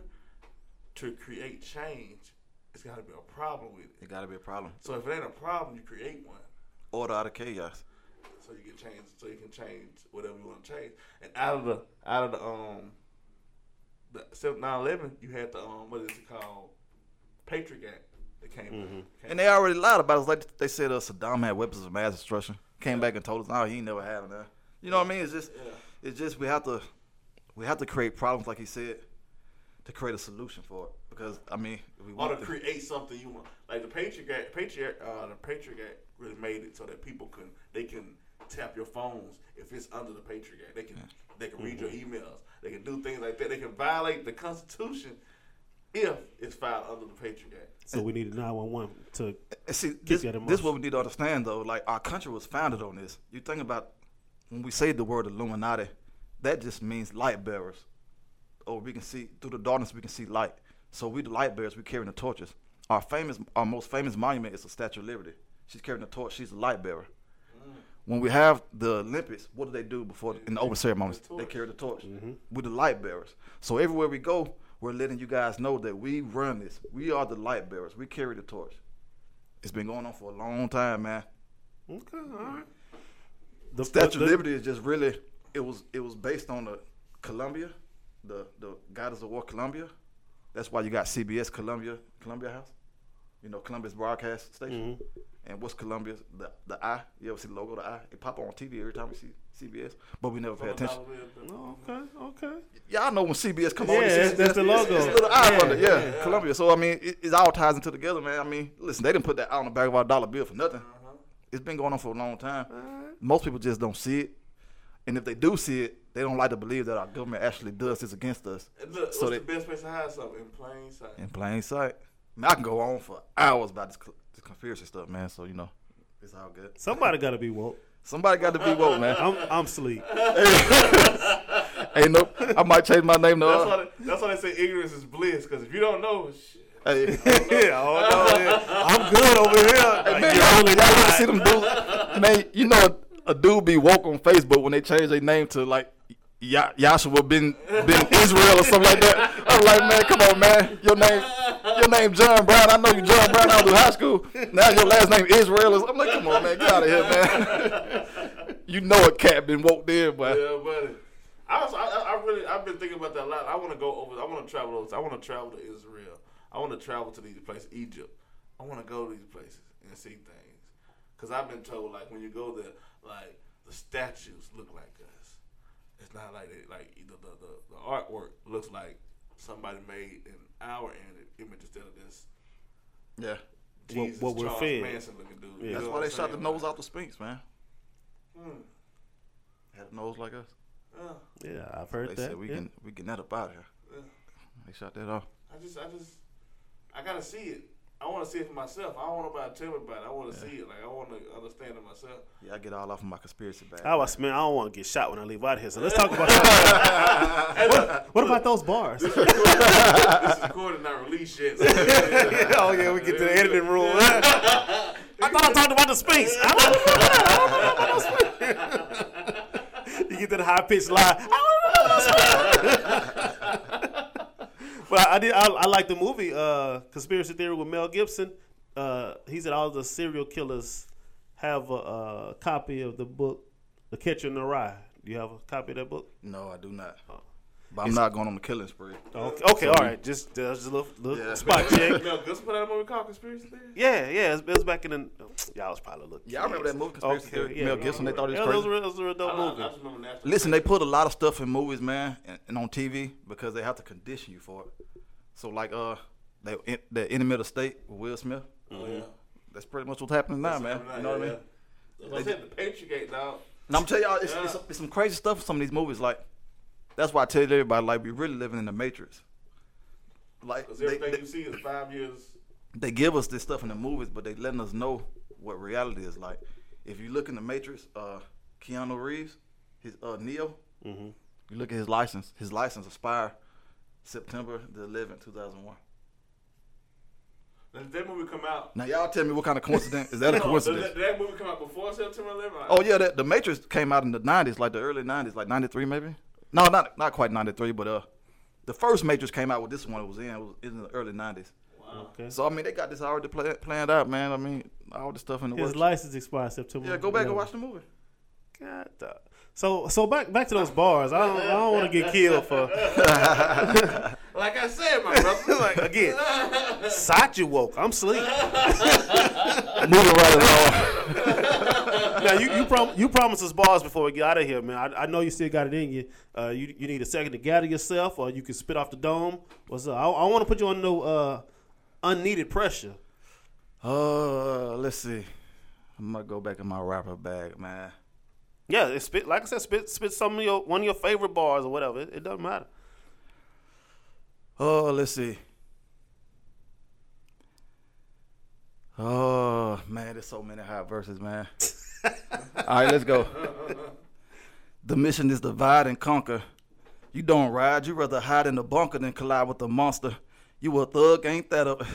to create change, it's got to be a problem with it. It got to be a problem. So if it ain't a problem, you create one. Order out of chaos. so you can change, so you can change whatever you want to change. And out of the 9/11, you had the what is it called, Patriot Act that came. Mm-hmm. And they already lied about it. It's like they said Saddam had weapons of mass destruction. Came back and told us, no, he ain't never had them. You know what I mean? It's just, it's just we have to create problems, like he said, to create a solution for it. Because I mean, if we want to create something you want, like the Patriot Act really made it so that people can tap your phones if it's under the Patriot Act. They can read your emails. They can do things like that. They can violate the Constitution if it's filed under the Patriot Act. So we need a 911 to keep that in mind. This is what we need to understand, though. Like, our country was founded on this. You think about when we say the word Illuminati, that just means light bearers. Or we can see through the darkness. We can see light. So we the light bearers. We carrying the torches. Our most famous monument is the Statue of Liberty. She's carrying the torch. She's a light bearer. When we have the Olympics, what do they do before in the open ceremonies? They carry the torch. Mm-hmm. We're the light bearers. So everywhere we go, we're letting you guys know that we run this. We are the light bearers. We carry the torch. It's been going on for a long time, man. Okay, all right. The Statue of Liberty is just really it was based on the Columbia, the Goddess of War Columbia. That's why you got CBS Columbia House. You know, Columbia's broadcast station. Mm-hmm. And what's Columbia's? The eye. You ever see the logo, the eye? It pop on TV every time we see CBS, but we never pay attention. Okay. Y'all know when CBS come on. That's the logo. It's little eye under, Columbia. So, I mean, it all ties into together, man. I mean, listen, they didn't put that out on the back of our dollar bill for nothing. Uh-huh. It's been going on for a long time. Right. Most people just don't see it. And if they do see it, they don't like to believe that our government actually does this against us. And look, so what's the best place to hide something? In plain sight. Man, I can go on for hours about this conspiracy stuff, man. So, you know, it's all good. Somebody got to be woke. Man. I'm sleep. Hey, nope. I might change my name to that's why they say ignorance is bliss, because if you don't know, shit. Hey, I don't know. I'm good over here. Hey, man, y'all ever see them dudes? Man, you know a dude be woke on Facebook when they change their name to, like, Yashua been Israel or something like that. I'm like, man, come on, man. Your name John Brown. I know you John Brown out of high school. Now your last name Israel. I'm like, come on, man, get out of here, man. You know a cat been woke there, but yeah, buddy. I've been thinking about that a lot. I want to go over. I want to travel over. I want to travel to Israel. I want to travel to these places, Egypt. I want to go to these places and see things, because I've been told, like, when you go there, like, the statues look like us. It's not like it. Like the artwork looks like somebody made an hour in image instead of this. Yeah. Jesus, what we're fed. Manson looking dude. Yeah. That's why they shot the nose off the Sphinx, man. Had a nose like us. Yeah, I've heard that. They said we can that up out here. Yeah. They shot that off. I gotta see it. I want to see it for myself. I don't want nobody to tell me about it. I want to see it. Like, I want to understand it myself. Yeah, I get all off of my conspiracy bag. I don't want to get shot when I leave out here. So let's talk about that. What about those bars? This is recorded, not released yet. So we get to the editing room. I thought I talked about the space. I don't know about the space. You get to the high pitched line. I don't know about the space. But I like the movie Conspiracy Theory with Mel Gibson. He said all the serial killers have a copy of the book, The Catcher in the Rye. Do you have a copy of that book? No, I do not. Oh. But I'm not going on the killing spree. Okay, so, all right. Just a little spot check. Mel Gibson put that movie called Conspiracy Theory? Yeah. It was back in the... Y'all was probably looking. Yeah, I remember that movie, Conspiracy Theory. Yeah, Mel Gibson, they thought it was crazy. It was a real dope movie. I just remember that. Listen, they put a lot of stuff in movies, man, and on TV because they have to condition you for it. So, like, the Enemy of the State with Will Smith. Oh, yeah. That's pretty much what's happening now, man. You know what I mean? Like I said, the Patriot dog. And I'm telling y'all, it's some crazy stuff in some of these movies, like... That's why I tell everybody, like, we really living in the Matrix. Like, because everything you see is 5 years. They give us this stuff in the movies, but they letting us know what reality is like. If you look in the Matrix, Keanu Reeves, his Neo, you look at his license. His license expired September the 11th, 2001. Did that movie come out? Now, y'all tell me what kind of coincidence. Is that a coincidence? Did that movie come out before September 11th? Oh, yeah, the Matrix came out in the 90s, like the early 90s, like 93 maybe. No, not quite 93, but the first Matrix came out with this one. It was in the early 90s. Wow. Okay. So, I mean, they got this already planned out, man. I mean, all the stuff in the works. His license expired September. Yeah, go back and watch the movie. God. So back to those bars. I don't want to get killed for. Like I said, my brother. Like again, Sachi woke. I'm asleep. Moving right along. Now you promised us bars before we get out of here, man. I know you still got it in you. You need a second to gather yourself, or you can spit off the dome. What's up? I want to put you on no unneeded pressure. Let's see. I'm gonna go back in my rapper bag, man. Yeah, like I said, spit one of your favorite bars or whatever. It doesn't matter. Oh, let's see. Oh man, there's so many hot verses, man. All right, let's go. The mission is divide and conquer. You don't ride, you rather hide in the bunker than collide with the monster. You a thug, ain't that a?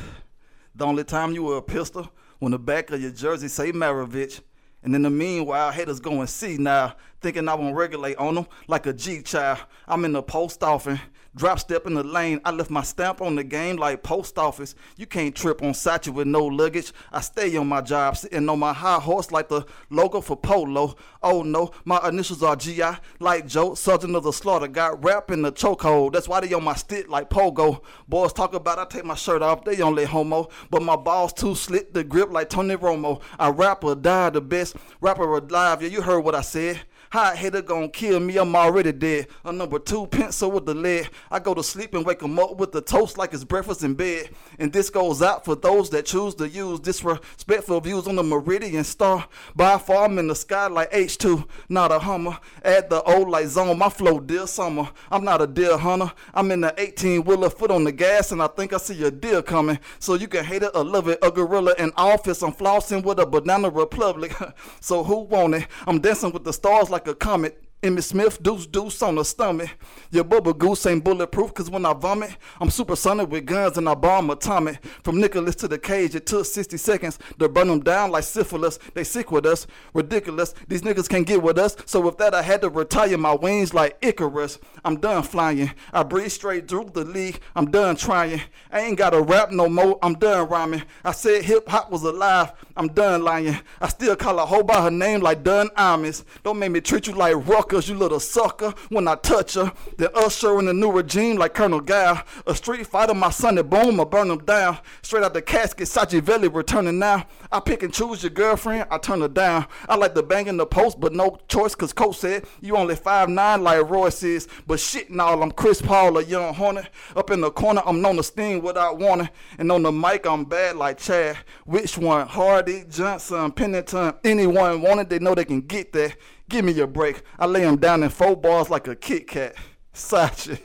The only time you were a pistol when the back of your jersey say Maravich. And in the meanwhile, haters going see now, thinking I won't regulate on them like a G child. I'm in the post office, drop step in the lane. I left my stamp on the game like post office. You can't trip on Sachi with no luggage. I stay on my job, sitting on my high horse like the logo for Polo. Oh no, my initials are G.I. like Joe, Sergeant of the Slaughter. Got rap in the chokehold. That's why they on my stick like Pogo. Boys talk about I take my shirt off, they only homo. But my balls too slit the grip like Tony Romo. I rap or die the best. Rapper alive, yeah, you heard what I said. Hot hitter gon' kill me, I'm already dead. A number two pencil with the lead. I go to sleep and wake him up with the toast like it's breakfast in bed. And this goes out for those that choose to use disrespectful views on the Meridian Star. By far, I'm in the sky like H2, not a Hummer. Add the O like zone, my flow deer summer. I'm not a deer hunter, I'm in the 18-wheeler, foot on the gas, and I think I see a deer coming. So you can hate it or love it, a gorilla in office. I'm flossing with a banana republic. So who want it? I'm dancing with the stars like a comet. Emmitt Smith, deuce on the stomach. Your bubble goose ain't bulletproof, cause when I vomit, I'm supersonic with guns and I bomb atomic. From Nicholas to the cage, it took 60 seconds to burn them down like syphilis. They sick with us, ridiculous. These niggas can't get with us, so with that I had to retire my wings like Icarus. I'm done flying, I breathe straight through the league. I'm done trying, I ain't gotta rap no more. I'm done rhyming, I said hip hop was alive. I'm done lying, I still call a hoe by her name like Dunn Amis. Don't make me treat you like Ruck, cause you little sucker when I touch her. Then usher in the new regime like Colonel Guy. A street fighter, my son, and boom, I burn him down. Straight out the casket, Sachi Valley returning now. I pick and choose your girlfriend, I turn her down. I like the bang in the post, but no choice, cause coach said you only 5'9", like Royce is. But shit and all, I'm Chris Paul, a young hornet. Up in the corner, I'm known to sting without warning. And on the mic, I'm bad like Chad. Which one? Hardy, Johnson, Pennington. Anyone wanted, they know they can get there. Give me your break. I lay him down in 4 bars like a Kit Kat. Sachi.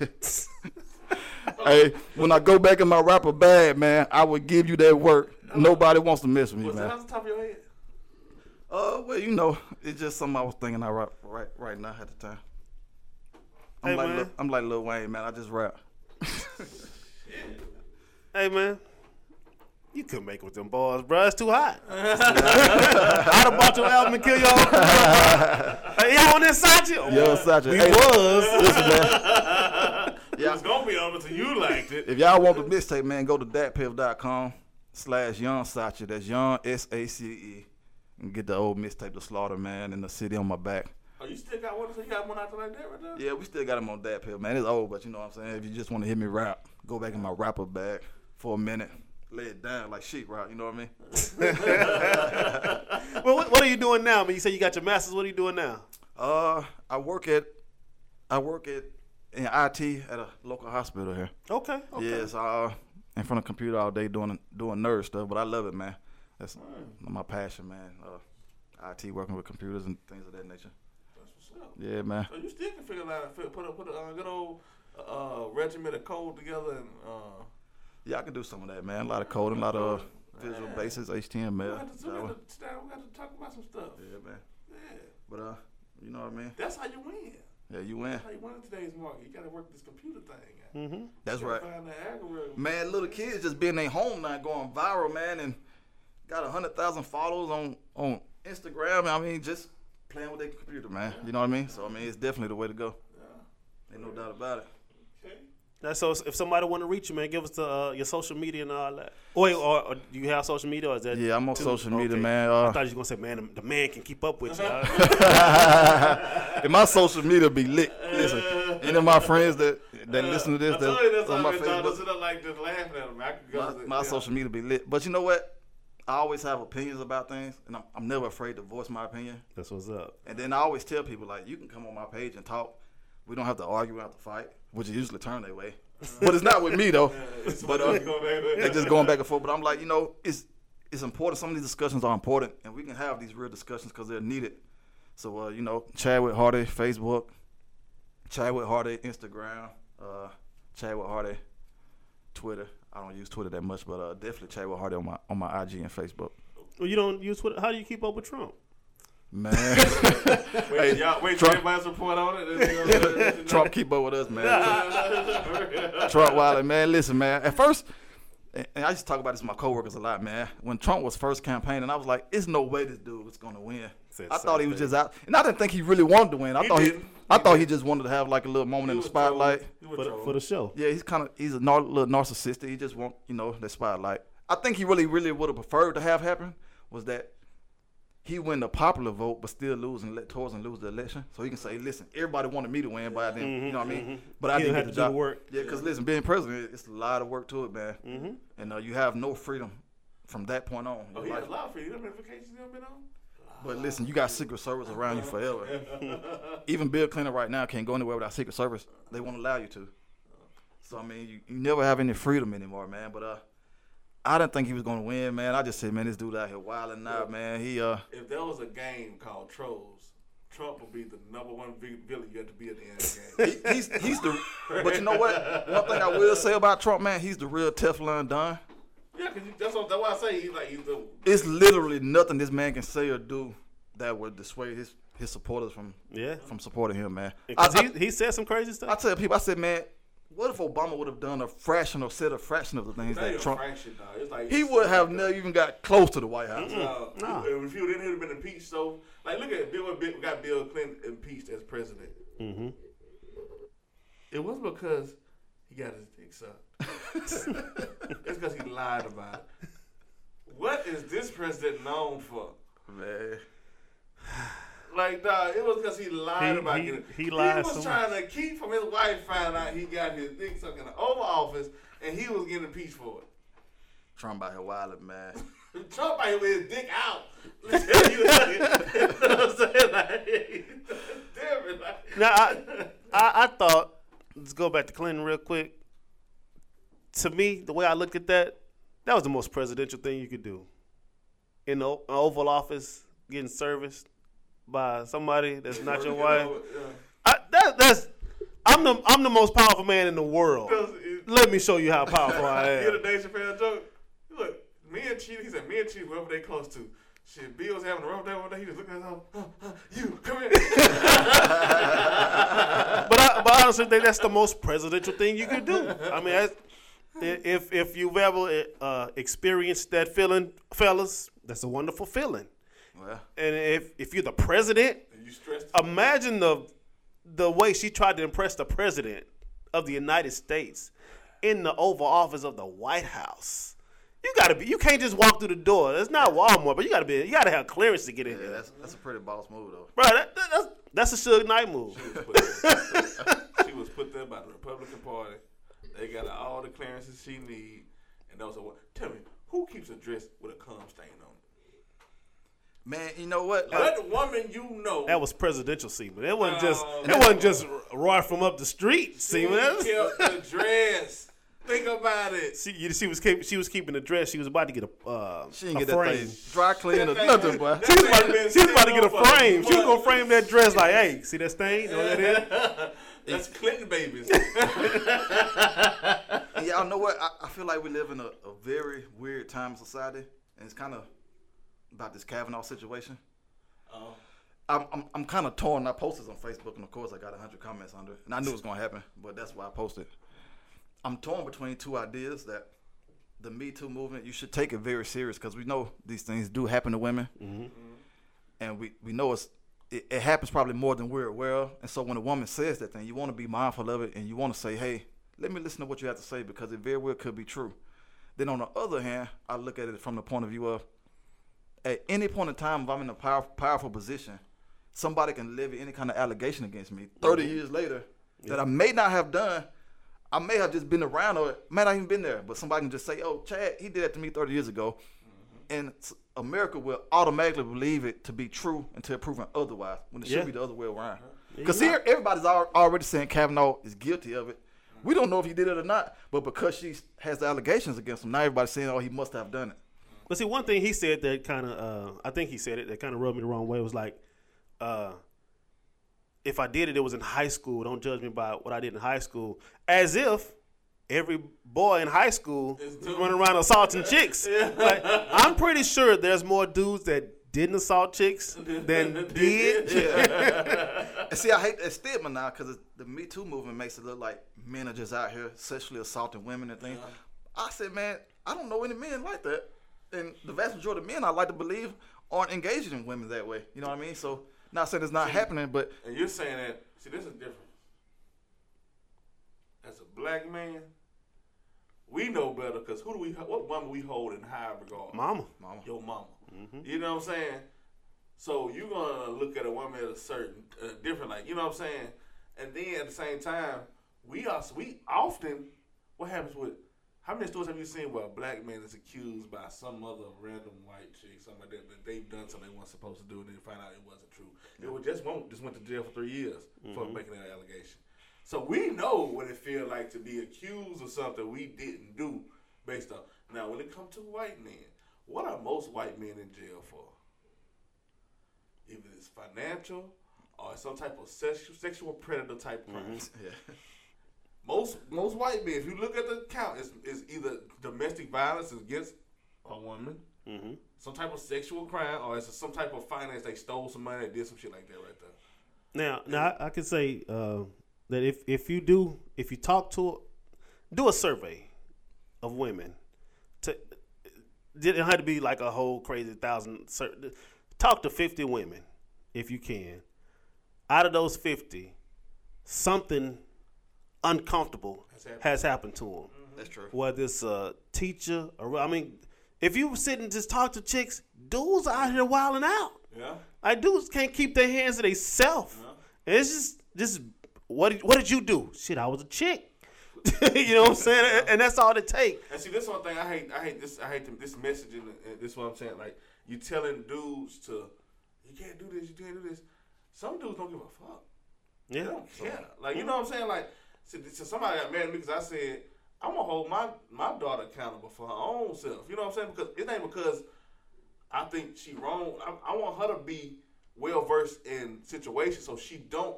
Hey, when I go back in my rapper bag, man, I would give you that work. Nobody wants to mess with me, man. What's that off the top of your head? Well, you know, it's just something I was thinking I rap right now at the time. I'm like Lil Wayne, man. I just rap. Hey, man. You couldn't make it with them bars, bro. It's too hot. I'd have bought your album and kill your own. Hey, y'all on that Sachi? Oh, yo, Sachi. We was. Listen, man. It was going to be on until you liked it. If y'all want the mixtape, man, go to datpiff.com/YoungSachi. That's Young, S-A-C-E. And get the old mixtape, The Slaughter, man, and The City on My Back. Oh, you still got one? So you got one out there like that right now? Yeah, we still got him on datpiff, man. It's old, but you know what I'm saying? If you just want to hear me rap, go back in my rapper bag for a minute. Lay it down like sheetrock, you know what I mean? Well, what are you doing now? I mean, you say you got your master's. What are you doing now? I work at in IT at a local hospital here. Okay. Yes, yeah, so in front of a computer all day doing nerd stuff, but I love it, man. That's my passion, man. IT, working with computers and things of that nature. That's what's up. Yeah, man. So you still can figure out put a good old regiment of code together and. Yeah, I can do some of that, man. A lot of coding, a lot of visual basis, HTML. We got to talk about some stuff. Yeah, man. Yeah. But, you know what I mean? That's how you win. Yeah, you win. That's how you win in today's market. You got to work this computer thing out. Mm-hmm. That's right. Find the algorithm. Man, little kids just being their home now going viral, man, and got 100,000 followers on Instagram. I mean, just playing with their computer, man. Yeah. You know what I mean? So, I mean, it's definitely the way to go. Yeah. Ain't no doubt about it. Okay. That's so. If somebody want to reach you, man, give us the, your social media and all that. Wait, or do you have social media? Or is that I'm on social media, man. I thought you were gonna say, man, the man can keep up with you. And my social media be lit. Listen, any of my friends that listen to this, that's on my Facebook, like just laughing at them. I could go my social media be lit. But you know what? I always have opinions about things, and I'm never afraid to voice my opinion. That's what's up. And then I always tell people, like, you can come on my page and talk. We don't have to argue, we don't have to fight, which is usually turn their way. But it's not with me, though. But they're just going back and forth. But I'm like, you know, it's important. Some of these discussions are important, and we can have these real discussions because they're needed. So, you know, Chadwick Hardy, Facebook, Chadwick Hardy, Instagram, Chadwick Hardy, Twitter. I don't use Twitter that much, but definitely Chadwick Hardy on my IG and Facebook. Well, you don't use Twitter? How do you keep up with Trump? Man. Wait, Trump has a report on it? Trump keep up with us, man. Trump Wilder, man. Listen, man. At first, and I used to talk about this with my coworkers a lot, man. When Trump was first campaigning, I was like, there's no way this dude was going to win. I thought he was just out. And I didn't think he really wanted to win. I thought he just wanted to have like a little moment in the spotlight for the show. Yeah, he's a little narcissistic. He just want, you know, that spotlight. I think he really would have preferred to have happen was that he win the popular vote but still lose the election. So he can say, listen, everybody wanted me to win, but I didn't, you know what I mean? But I didn't get the job. Work. Yeah, because listen, being president, it's a lot of work to it, man. Mm-hmm. And you have no freedom from that point on. Oh, he has a lot of freedom. You know vacations you ever been on? But listen, you got Secret Service around you forever. Even Bill Clinton right now can't go anywhere without Secret Service. They won't allow you to. So, I mean, you never have any freedom anymore, man. But I didn't think he was going to win, man. I just said, man, this dude out here wilding out, man. If there was a game called Trolls, Trump would be the number one villain you have to be at the end of the game. He's the – but you know what? One thing I will say about Trump, man, he's the real Teflon Don. Yeah, because that's why I say it's literally nothing this man can say or do that would dissuade his supporters from supporting him, man. He said some crazy stuff. I tell people, I said, man, what if Obama would have done a fraction or said a fraction of the things that Trump? It's like he would have never even got close to the White House. If he didn't have been impeached, so like look at Bill Clinton impeached as president. Mm-hmm. It was because he got his dick sucked. It's because he lied about it. What is this president known for? Man. Like, dog, it was because he lied about it. He lied. He was trying to keep from his wife finding out he got his dick sucked in the Oval Office, and he was getting impeached for it. Trump out here wilding, man. Trump out here with his dick out. Let's tell you what I'm saying. Like, damn it. Like. Now, I thought, let's go back to Clinton real quick. To me, the way I look at that, that was the most presidential thing you could do. In the Oval Office, getting serviced by somebody that's not your wife. I'm the most powerful man in the world. Let me show you how powerful I am. You hear the Dave Chappelle joke? Look, he said, me and Chief, whoever they close to. Shit, Bill was having a rough day one day. He was looking at him, you, come here. But I honestly think that's the most presidential thing you could do. I mean, that's... If you've ever experienced that feeling, fellas, that's a wonderful feeling. Well, and if you're the president, imagine the way she tried to impress the president of the United States in the Oval Office of the White House. You can't just walk through the door. It's not Walmart, but you gotta have clearance to get in. Yeah, that's a pretty boss move though, bro. That's a Suge Knight move. She was put there by the Republican Party. They got all the clearances she need, and that was tell me, who keeps a dress with a cum stain on it? Man, you know what? That woman, you know, that was presidential semen. It wasn't just Roy from up the street semen. She kept the dress. Think about it. She was keeping the dress. She was about to get a frame. Dry clean or nothing, boy. She was about to get a frame. She was gonna frame that dress like, hey, see that stain? Know what that is? That's Clinton babies. And y'all know what? I feel like we live in a very weird time in society, and it's kind of about this Kavanaugh situation. Oh. I'm kind of torn. I posted on Facebook, and of course I got 100 comments under it, and I knew it was going to happen, but that's why I posted. I'm torn between two ideas that the Me Too movement, you should take it very serious because we know these things do happen to women, mm-hmm. and we know it happens probably more than we're aware of. And so when a woman says that thing, you want to be mindful of it and you want to say, hey, let me listen to what you have to say, because it very well could be true. Then on the other hand, I look at it from the point of view of, at any point in time, if I'm in a powerful position, somebody can levy any kind of allegation against me 30 years later that I may not have done. I may have just been around, or may not even been there, but somebody can just say, oh, Chad, he did that to me 30 years ago. And America will automatically believe it to be true until proven otherwise, when it should be the other way around. Because here, everybody's already saying Kavanaugh is guilty of it. We don't know if he did it or not, but because she has the allegations against him, now everybody's saying, oh, he must have done it. But see, one thing he said that kind of, I think he said it, that kind of rubbed me the wrong way. It was like, if I did it, it was in high school. Don't judge me by what I did in high school. As if every boy in high school is running around assaulting chicks. Yeah. Like, I'm pretty sure there's more dudes that didn't assault chicks than did. See, I hate that stigma now, because the Me Too movement makes it look like men are just out here sexually assaulting women and things. I said, man, I don't know any men like that. And the vast majority of men, I like to believe, aren't engaging in women that way. You know what I mean? So, not saying it's not happening, but... And you're saying that... See, this is different. As a black man, we know better, because who do we... What woman we hold in high regard? Mama. Your mama. Mm-hmm. You know what I'm saying? So, you're going to look at a woman at a certain... different, like... You know what I'm saying? And then, at the same time, we often... What happens with... How many stories have you seen where a black man is accused by some other random white chick, something like that, that they've done something they weren't supposed to do, and then find out it wasn't true? It was just one just went to jail for 3 years for making that allegation. So we know what it feels like to be accused of something we didn't do based on. Now, when it comes to white men, what are most white men in jail for? Either it's financial or some type of sexual predator type crime. Most white men, if you look at the count, it's either domestic violence against a woman, some type of sexual crime, or it's some type of finance. They stole some money, did some shit like that right there. Now I can say that if you talk to, do a survey of women. It didn't have to be like a whole crazy 1,000. Talk to 50 women if you can. Out of those 50, something uncomfortable has happened to them. That's true. Whether it's a teacher, or if you sit and just talk to chicks, dudes are out here wilding out. Yeah, like dudes can't keep their hands to themselves. Yeah. It's just what did you do? Shit, I was a chick. You know what I'm saying? Yeah. And that's all it takes. And see, this one thing I hate this messaging. This is what I'm saying. Like, you telling dudes to, you can't do this, you can't do this. Some dudes don't give a fuck. Yeah, they don't care. Like, you know what I'm saying? Like. So somebody got mad at me because I said, I'm going to hold my daughter accountable for her own self. You know what I'm saying? Because it ain't because I think she wrong. I want her to be well-versed in situations so she don't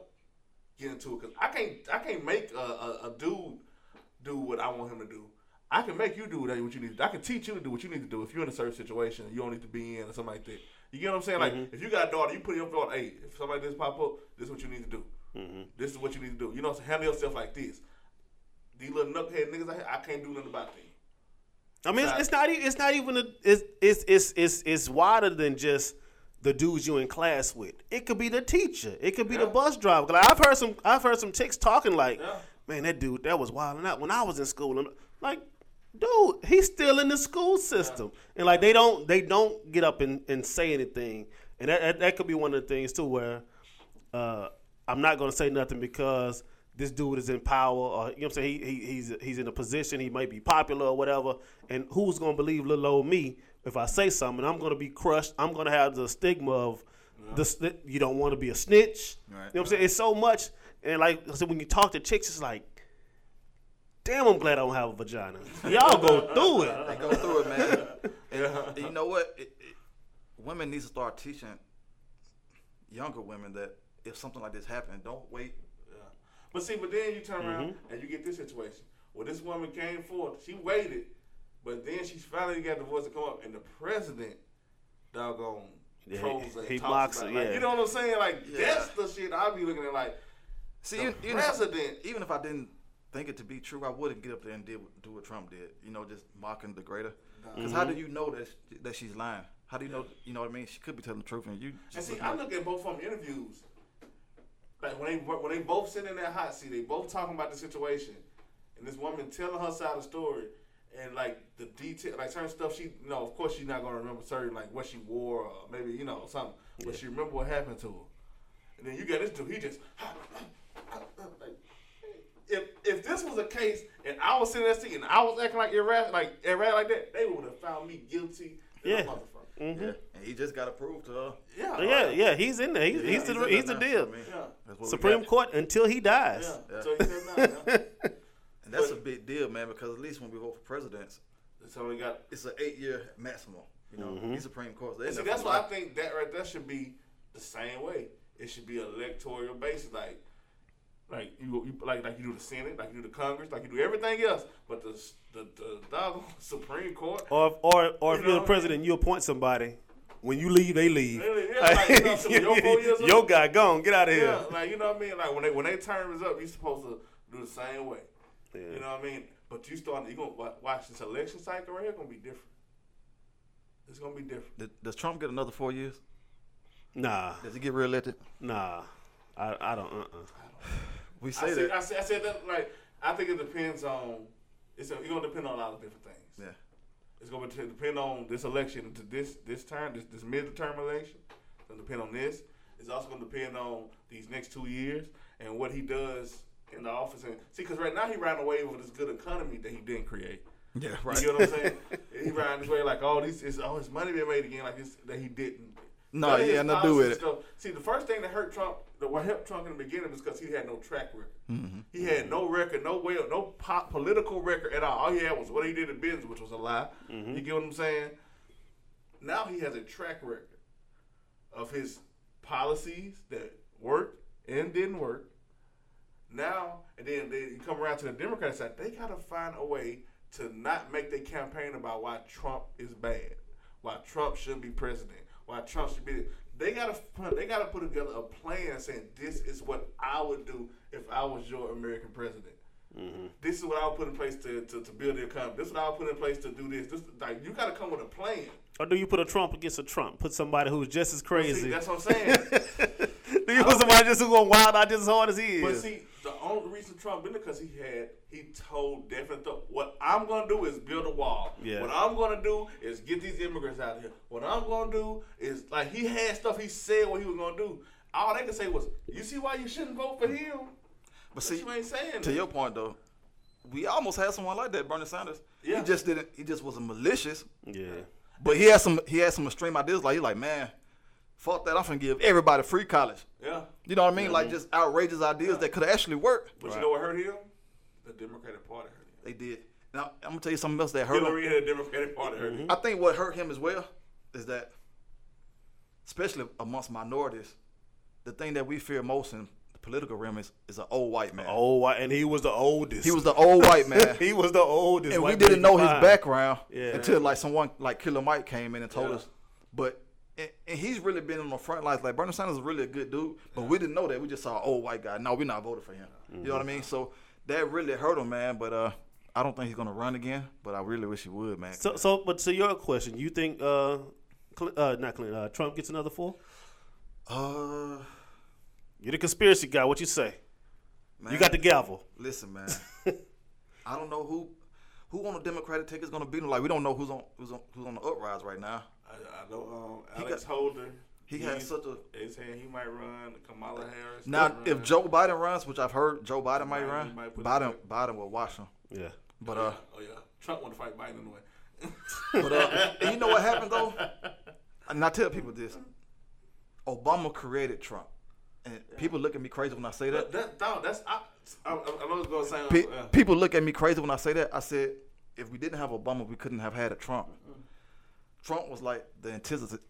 get into it. Because I can't make a dude do what I want him to do. I can make you do what you need to do. I can teach you to do what you need to do if you're in a certain situation you don't need to be in or something like that. You get what I'm saying? Mm-hmm. Like, if you got a daughter, you put your daughter, hey, if somebody does pop up, this is what you need to do. Mm-hmm. This is what you need to do. You know, so handle yourself like this. These little knucklehead niggas out here, I can't do nothing about them. I mean, it's wider than just the dudes you in class with. It could be the teacher. It could be the bus driver. Like, I've heard some chicks talking like, man, that dude, that was wilding out when I was in school. I'm like, dude, he's still in the school system, and like they don't get up and say anything. And that could be one of the things too where. I'm not going to say nothing because this dude is in power, or you know what I'm saying, he's in a position, he might be popular or whatever, and who's going to believe little old me if I say something? I'm going to be crushed. I'm going to have the stigma of you don't want to be a snitch. Right. You know what I'm saying? It's so much, and like I said, when you talk to chicks, it's like, damn, I'm glad I don't have a vagina. Y'all go through it. They go through it, man. And you know what? Women need to start teaching younger women that if something like this happened, don't wait. Yeah. But then you turn around and you get this situation. Well, this woman came forth. She waited, but then she finally got the voice to come up, and the president, doggone, trolls and he blocks it. Like, you know what I'm saying? Like, that's the shit I be looking at. Like, see, even if I didn't think it to be true, I wouldn't get up there and do what Trump did. You know, just mocking the greater. Because how do you know that she's lying? How do you know? You know what I mean? She could be telling the truth, and you. And see, I look at both of them interviews. Like when they both sitting in that hot seat, they both talking about the situation. and this woman telling her side of the story and like the detail, like certain stuff she, you know, of course she's not gonna remember certain like what she wore or maybe, you know, something, but she remember what happened to her. And then you got this dude, he just like, if this was a case and I was sitting at that seat and I was acting like erratic like that, they would have found me guilty. Yeah. Mm-hmm. Yeah, and he just got approved to her. Yeah, yeah, he's in there. He's the deal. Yeah. Supreme Court until he dies. Yeah. Until he dies. And that's a big deal, man, because at least when we vote for presidents, it's an 8-year maximum. You know, he's Supreme Court. So see, that's why I think that right there should be the same way. It should be electoral basis, like you do the Senate, like you do the Congress, like you do everything else, but the Supreme Court. Or if you're the president, you appoint somebody. When you leave, they leave. Your guy gone, get out of here. Like, you know what I mean? Like when they term is up, you're supposed to do the same way. Yeah. You know what I mean? But you're gonna watch this election cycle right here. It's gonna be different. It's gonna be different. Does Trump get another 4 years? Nah. Does he get reelected? Nah. I don't. We say that. I said that. Like, I think it depends on. It's gonna depend on a lot of different things. Yeah. It's gonna depend on this election, this time, this midterm election. It's gonna depend on this. It's also gonna depend on these next 2 years and what he does in the office. And see, because right now he riding away with this good economy that he didn't create. Yeah. Right. You know what I'm saying? He riding his way like all his money being made again like this that he didn't. No, he had nothing to do with it. See, the first thing that helped Trump in the beginning was because he had no track record. Mm-hmm. He had no record, political record at all. All he had was what he did in business, which was a lie. Mm-hmm. You get what I'm saying? Now he has a track record of his policies that worked and didn't work. Now, and then you come around to the Democratic side, they got to find a way to not make their campaign about why Trump is bad, why Trump shouldn't be president. Why Trump should be? They gotta put together a plan saying this is what I would do if I was your American president. Mm-hmm. This is what I would put in place to build the economy. This is what I would put in place to do this. Like you gotta come with a plan. Or do you put a Trump against a Trump? Put somebody who's just as crazy. See, that's what I'm saying. Do you put somebody just who's gonna wild out just as hard as he is? But see, the only reason Trump did it because he told different stuff. What I'm gonna do is build a wall. Yeah. What I'm gonna do is get these immigrants out of here. What I'm gonna do is like he had stuff he said what he was gonna do. All they could say was, "You see why you shouldn't vote for him?" But see, you ain't saying to your point though, we almost had someone like that, Bernie Sanders. Yeah. He just didn't. He just wasn't malicious. Yeah. But he had some extreme ideas. Like he's like, man, fuck that! I'm finna give everybody free college. Yeah. You know what I mean? Mm-hmm. Like just outrageous ideas that could actually work. But you know what hurt him? The Democratic Party hurt him. They did. Now I'm gonna tell you something else that hurt Hillary him. Hillary and the Democratic Party hurt him. I think what hurt him as well is that, especially amongst minorities, the thing that we fear most in the political realm is an old white man. And he was the oldest. He was the old white man. He was the oldest. And we didn't know his background until like someone like Killer Mike came in and told us, but. And he's really been on the front lines. Like, Bernie Sanders is really a good dude, but we didn't know that. We just saw an old white guy. No, we're not voting for him. Mm-hmm. You know what I mean? So that really hurt him, man. But I don't think he's going to run again, but I really wish he would, man. So, but to your question, you think Trump gets another 4? You're the conspiracy guy. What you say? Man, you got the gavel. Listen, man. I don't know who on the Democratic ticket is going to beat him. Like, we don't know who's on the uprise right now. I know Alex Holder. He has such a. He's saying he might run. Kamala Harris. Now, if Joe Biden runs, which I've heard Joe Biden might run, Biden will wash him. Yeah. But Trump want to fight Biden anyway. But and you know what happened though? And I tell people this: Obama created Trump, and people look at me crazy when I say that. I know it's gonna sound. People look at me crazy when I say that. I said, if we didn't have Obama, we couldn't have had a Trump. Trump was like the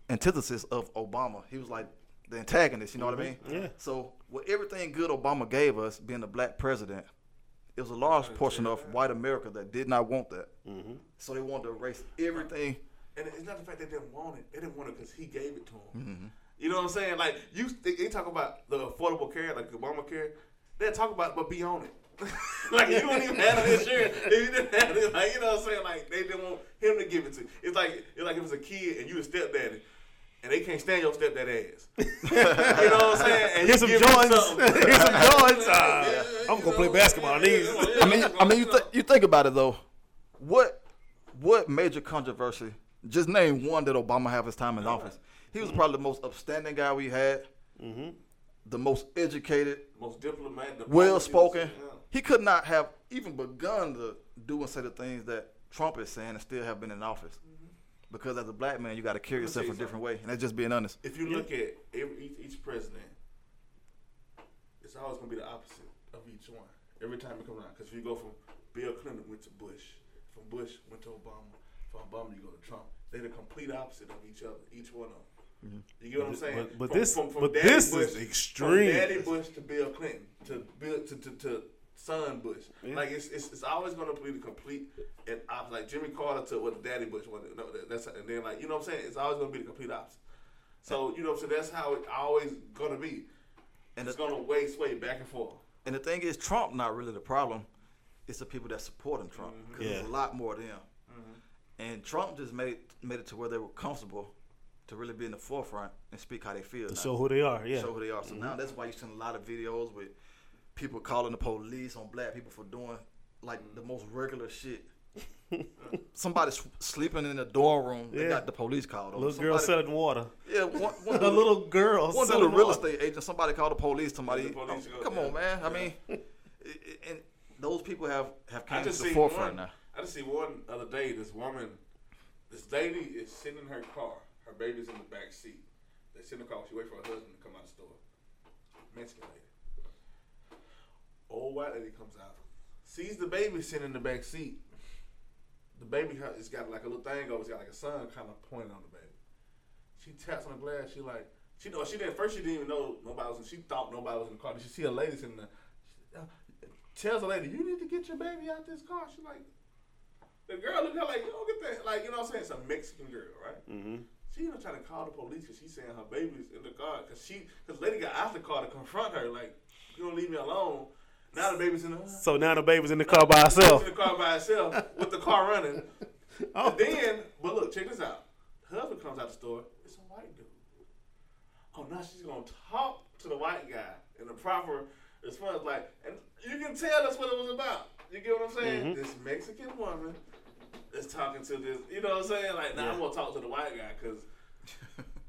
antithesis of Obama. He was like the antagonist, you know what I mean? Yeah. So with everything good Obama gave us, being a black president, it was a large portion of white America that did not want that. Mm-hmm. So they wanted to erase everything. And it's not the fact they didn't want it. They didn't want it because he gave it to them. Mm-hmm. You know what I'm saying? Like, they talk about the Affordable Care, like the Obamacare. They talk about it, but be on it. Like, you don't even have an insurance if you didn't have it. Like, you know what I'm saying? Like, they didn't want him to give it to you. It's like if it was a kid and you a stepdaddy, and they can't stand your stepdad ass. You know what I'm saying? And here's some joints. Here's some joints. I'm gonna play basketball. I need. I mean, you think about it though. What major controversy? Just name one that Obama had his time in office. He was probably the most upstanding guy we had. Mm-hmm. The most educated, most diplomatic, well-spoken. Yeah. He could not have even begun to do and say the things that Trump is saying and still have been in office. Mm-hmm. Because as a black man, you got to carry yourself a different way, and that's just being honest. If you look at each president, it's always going to be the opposite of each one. Every time you come around. Because if you go from Bill Clinton went to Bush, from Bush went to Obama, from Obama you go to Trump. They're the complete opposite of each other, each one of them. Mm-hmm. You get what I'm saying? But this is extreme. From Daddy Bush to Bill Clinton to Bill to son Bush. Yeah. Like it's always going to be the complete and opposite. Like Jimmy Carter to what Daddy Bush wanted. No, that's and then like you know what I'm saying. It's always going to be the complete opposite. So you know, so that's how it's always going to be, and it's going to sway back and forth. And the thing is, Trump not really the problem. It's the people that supporting Trump because there's a lot more of them. Mm-hmm. And Trump just made it to where they were comfortable to really be in the forefront and speak how they feel. Show who they are, yeah. Show who they are. So now that's why you seen a lot of videos with people calling the police on black people for doing like the most regular shit. Somebody sleeping in the dorm room, they got the police called on. Little girl selling water. Yeah, one a little girl. One little real estate agent. Somebody called the police. Somebody. Come on, man. I mean, and those people have come to the forefront now. I just see one other day. This lady is sitting in her car. Her baby's in the back seat. They sit in the car. She wait for her husband to come out of the store. Mexican lady. Old white lady comes out. Sees the baby sitting in the back seat. The baby has got like a little thing over. It's got like a sun kind of pointing on the baby. She taps on the glass. She like, she know she didn't. First she didn't even know nobody was in. She thought nobody was in the car. Then she see a lady sitting there. Tells the lady, you need to get your baby out this car. She like, the girl looked at her like, you don't get that. Like, you know what I'm saying? It's a Mexican girl, right? Mm-hmm. She even trying to call the police because she's saying her baby's in the car because lady got out the car to confront her like you don't leave me alone. Now the baby's in the car. So now the baby's in the car by herself. In the car by herself with the car running. Oh. And then, but look, check this out. Her husband comes out the store. It's a white dude. Oh, now she's gonna talk to the white guy in the proper response. Like, and you can tell that's what it was about. You get what I'm saying? Mm-hmm. This Mexican woman. Is talking to this, you know what I'm saying? Like, I'm gonna talk to the white guy because,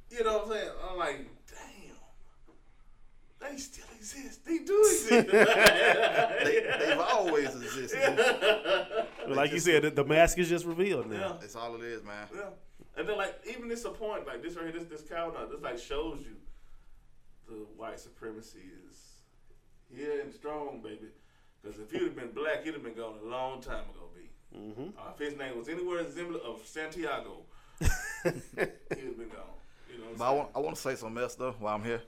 you know what I'm saying? I'm like, damn, they still exist. They do exist. they've always existed. Like you said, the mask is just revealed now. Yeah. It's all it is, man. Yeah. And then, like, even this point, like this right here, this cow nut, this like shows you the white supremacy is here and strong, baby. Because if you'd have been black, you'd have been gone a long time ago, B. Mm-hmm. If his name was anywhere resembling of Santiago, he would have been gone. You know what I'm saying? I want to say something else though while I'm here,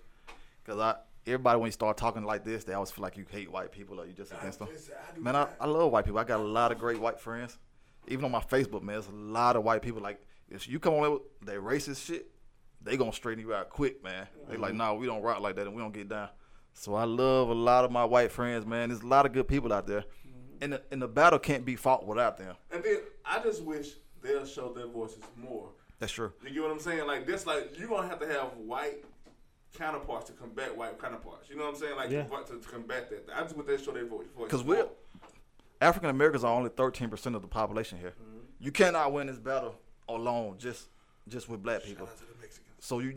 because everybody when you start talking like this, they always feel like you hate white people or you just against them. Man, I love white people. I got a lot of great white friends. Even on my Facebook, man, there's a lot of white people. Like if you come on with that racist shit, they gonna straighten you out quick, man. Mm-hmm. They like, nah, we don't rock like that and we don't get down. So I love a lot of my white friends, man. There's a lot of good people out there. And the battle can't be fought without them. And then I just wish they'll show their voices more. That's true. You get what I'm saying? Like this, like you're gonna have to have white counterparts to combat white counterparts. You know what I'm saying? Like to combat that. I just wish they show their voice. Because we're African Americans are only 13% of the population here. Mm-hmm. You cannot win this battle alone, just with black people. Shout out to the Mexicans. So you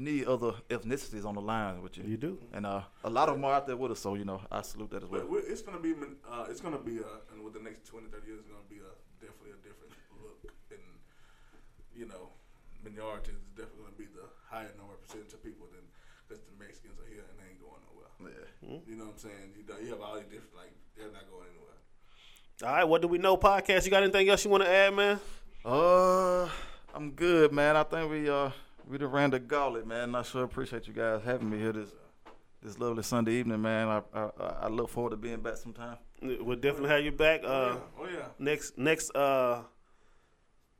need other ethnicities on the line with you. You do, and a lot of them are out there with us. So you know, I salute that as well. But it's gonna be, and with the next 20, 30 years, it's gonna be definitely a different look. And you know, minority is definitely gonna be the higher number percentage of people than because the Mexicans are here and they ain't going nowhere. Yeah, you know what I'm saying. You have all these different, like they're not going anywhere. All right, what do we know? Podcast. You got anything else you want to add, man? I'm good, man. I think we done ran the gauntlet, man. I sure appreciate you guys having me here this lovely Sunday evening, man. I look forward to being back sometime. We'll definitely have you back. Next,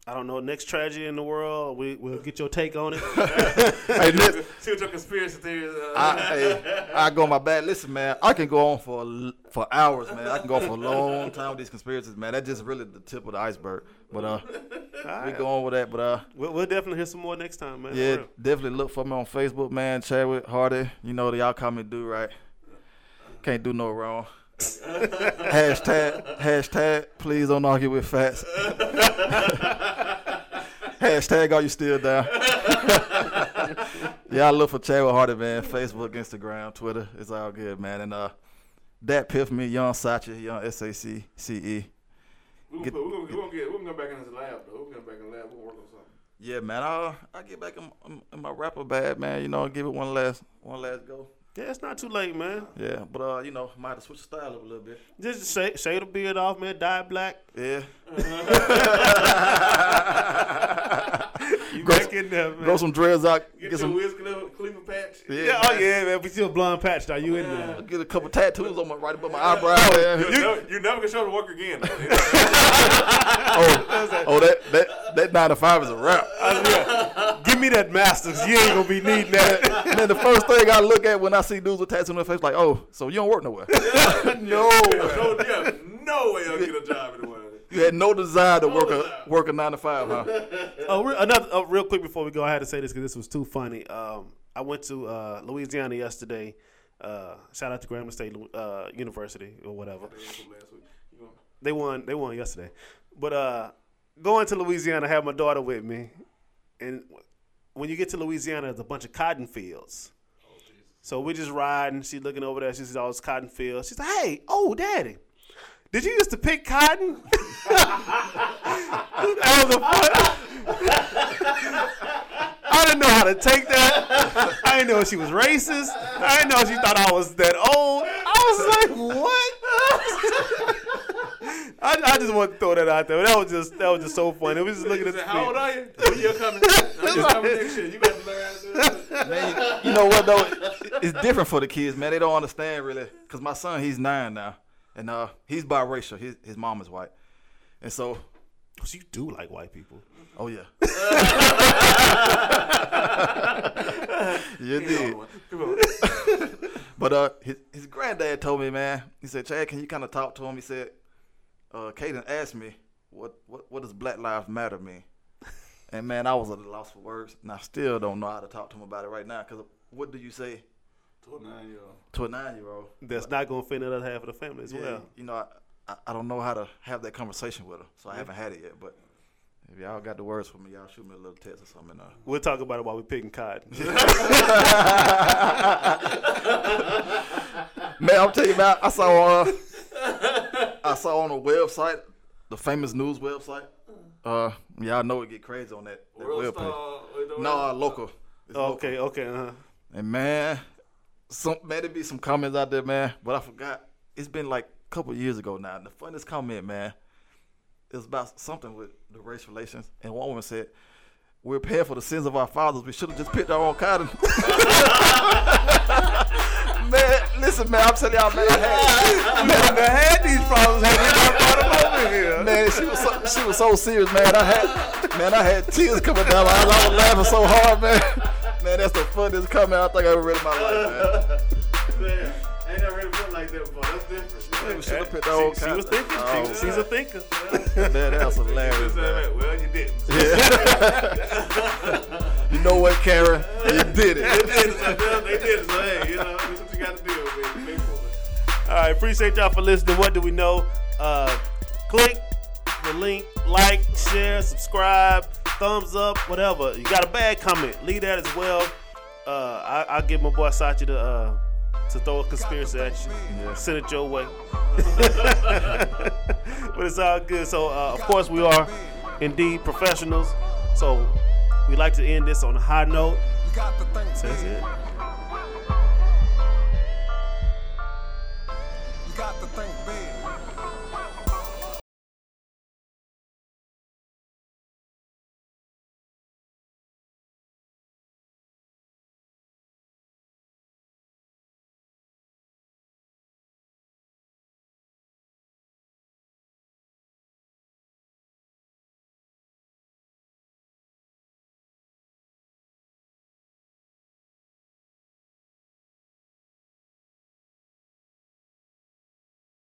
I don't know, next tragedy in the world. We'll get your take on it. Hey, listen. See what your conspiracy theories are. I go on my back. Listen, man, I can go on for hours, man. I can go on for a long time with these conspiracies, man. That's just really the tip of the iceberg. But right. We go on with that. But we'll definitely hear some more next time, man. Yeah, definitely look for me on Facebook, man. Chadwick Hardy. You know, they all call me dude, right? Can't do no wrong. Hashtag, please don't argue with facts. Hashtag, are you still down? Y'all look for Chadwick Hardy, man. Facebook, Instagram, Twitter. It's all good, man. And that piff me, young Sachi, young SACCE. We're gonna go back in his lab, though. We're gonna go back in the lab. We'll work on something. Yeah, man. I get back in my rapper bag, man. You know, give it one last go. Yeah, it's not too late, man. Yeah, but you know, might have switched the style up a little bit. Just shave the beard off, man. Dye it black. Yeah. Back in there, man. Grow some dreads out. Get some whiz cleaver patch. Yeah. Oh yeah, man. We still blonde patch. Are you in there? I'll get a couple tattoos on my right above my eyebrow. Man. You never can show the work again. That 9 to 5 is a wrap. Give me that Masters. You ain't gonna be needing that. Man, the first thing I look at when I see dudes with tattoos on their face, like, oh, so you don't work nowhere? No. Yeah, no way I'll get a job anywhere. You had no desire to work a 9 to 5, huh? Real quick before we go, I had to say this because this was too funny. I went to Louisiana yesterday. Shout out to Grambling State University or whatever. They won yesterday. But going to Louisiana, I had my daughter with me. And when you get to Louisiana, there's a bunch of cotton fields. Oh, so we're just riding. She's looking over there. She sees all this cotton fields. She's like, hey, oh, daddy. Did you used to pick cotton? That was a fun. I didn't know how to take that. I didn't know she was racist. I didn't know she thought I was that old. I was like, what? I just want to throw that out there. That was just so funny. We just looking at. How old are you? When you're coming next year, you got to learn how to do that. Man, you know what though? It's different for the kids, man. They don't understand really. Cause my son, he's 9 now. And he's biracial. His mom is white, and so you do like white people. Oh yeah. You did. But his granddad told me, man. He said, Chad, can you kind of talk to him? He said, Caden asked me, what does Black Lives Matter mean? And man, I was at a loss for words, and I still don't know how to talk to him about it right now. Cause what do you say? To a 9-year-old. That's not going to fit another half of the family as well. You know, I don't know how to have that conversation with her, so I haven't had it yet. But if y'all got the words for me, y'all shoot me a little text or something. We'll talk about it while we're picking cotton. Man, I'm telling you, man, I saw on a website, the famous news website. Y'all know it get crazy on that webpage. No, local. Okay. Uh-huh. And man... there'd be some comments out there, man, but I forgot. It's been like a couple years ago now. And the funniest comment, man, is about something with the race relations. And one woman said, we're paying for the sins of our fathers. We should have just picked our own cotton. Man, listen, man, I'm telling y'all, man, I had these problems. Man, she was so serious, man. I had tears coming down my eyes. I was laughing so hard, man. Man, that's the funniest comment I think I ever read in my life, man. Man, I ain't never read a book like that before. That's different. She was thinking. Oh, she's a thinker. Man, that was hilarious, man. Well, you didn't. Yeah. You know what, Karen? You did it. They did it. So, hey, you know, that's what you got to deal with. Big boy. All right, appreciate y'all for listening. What do we know? Click the link, like, share, subscribe. Thumbs up, whatever. You got a bad comment, leave that as well. I'll give my boy Sachi to throw a conspiracy at you. Yeah. Send it your way. But it's all good. So, of course, we are indeed professionals. So, we like to end this on a high note. So that's it.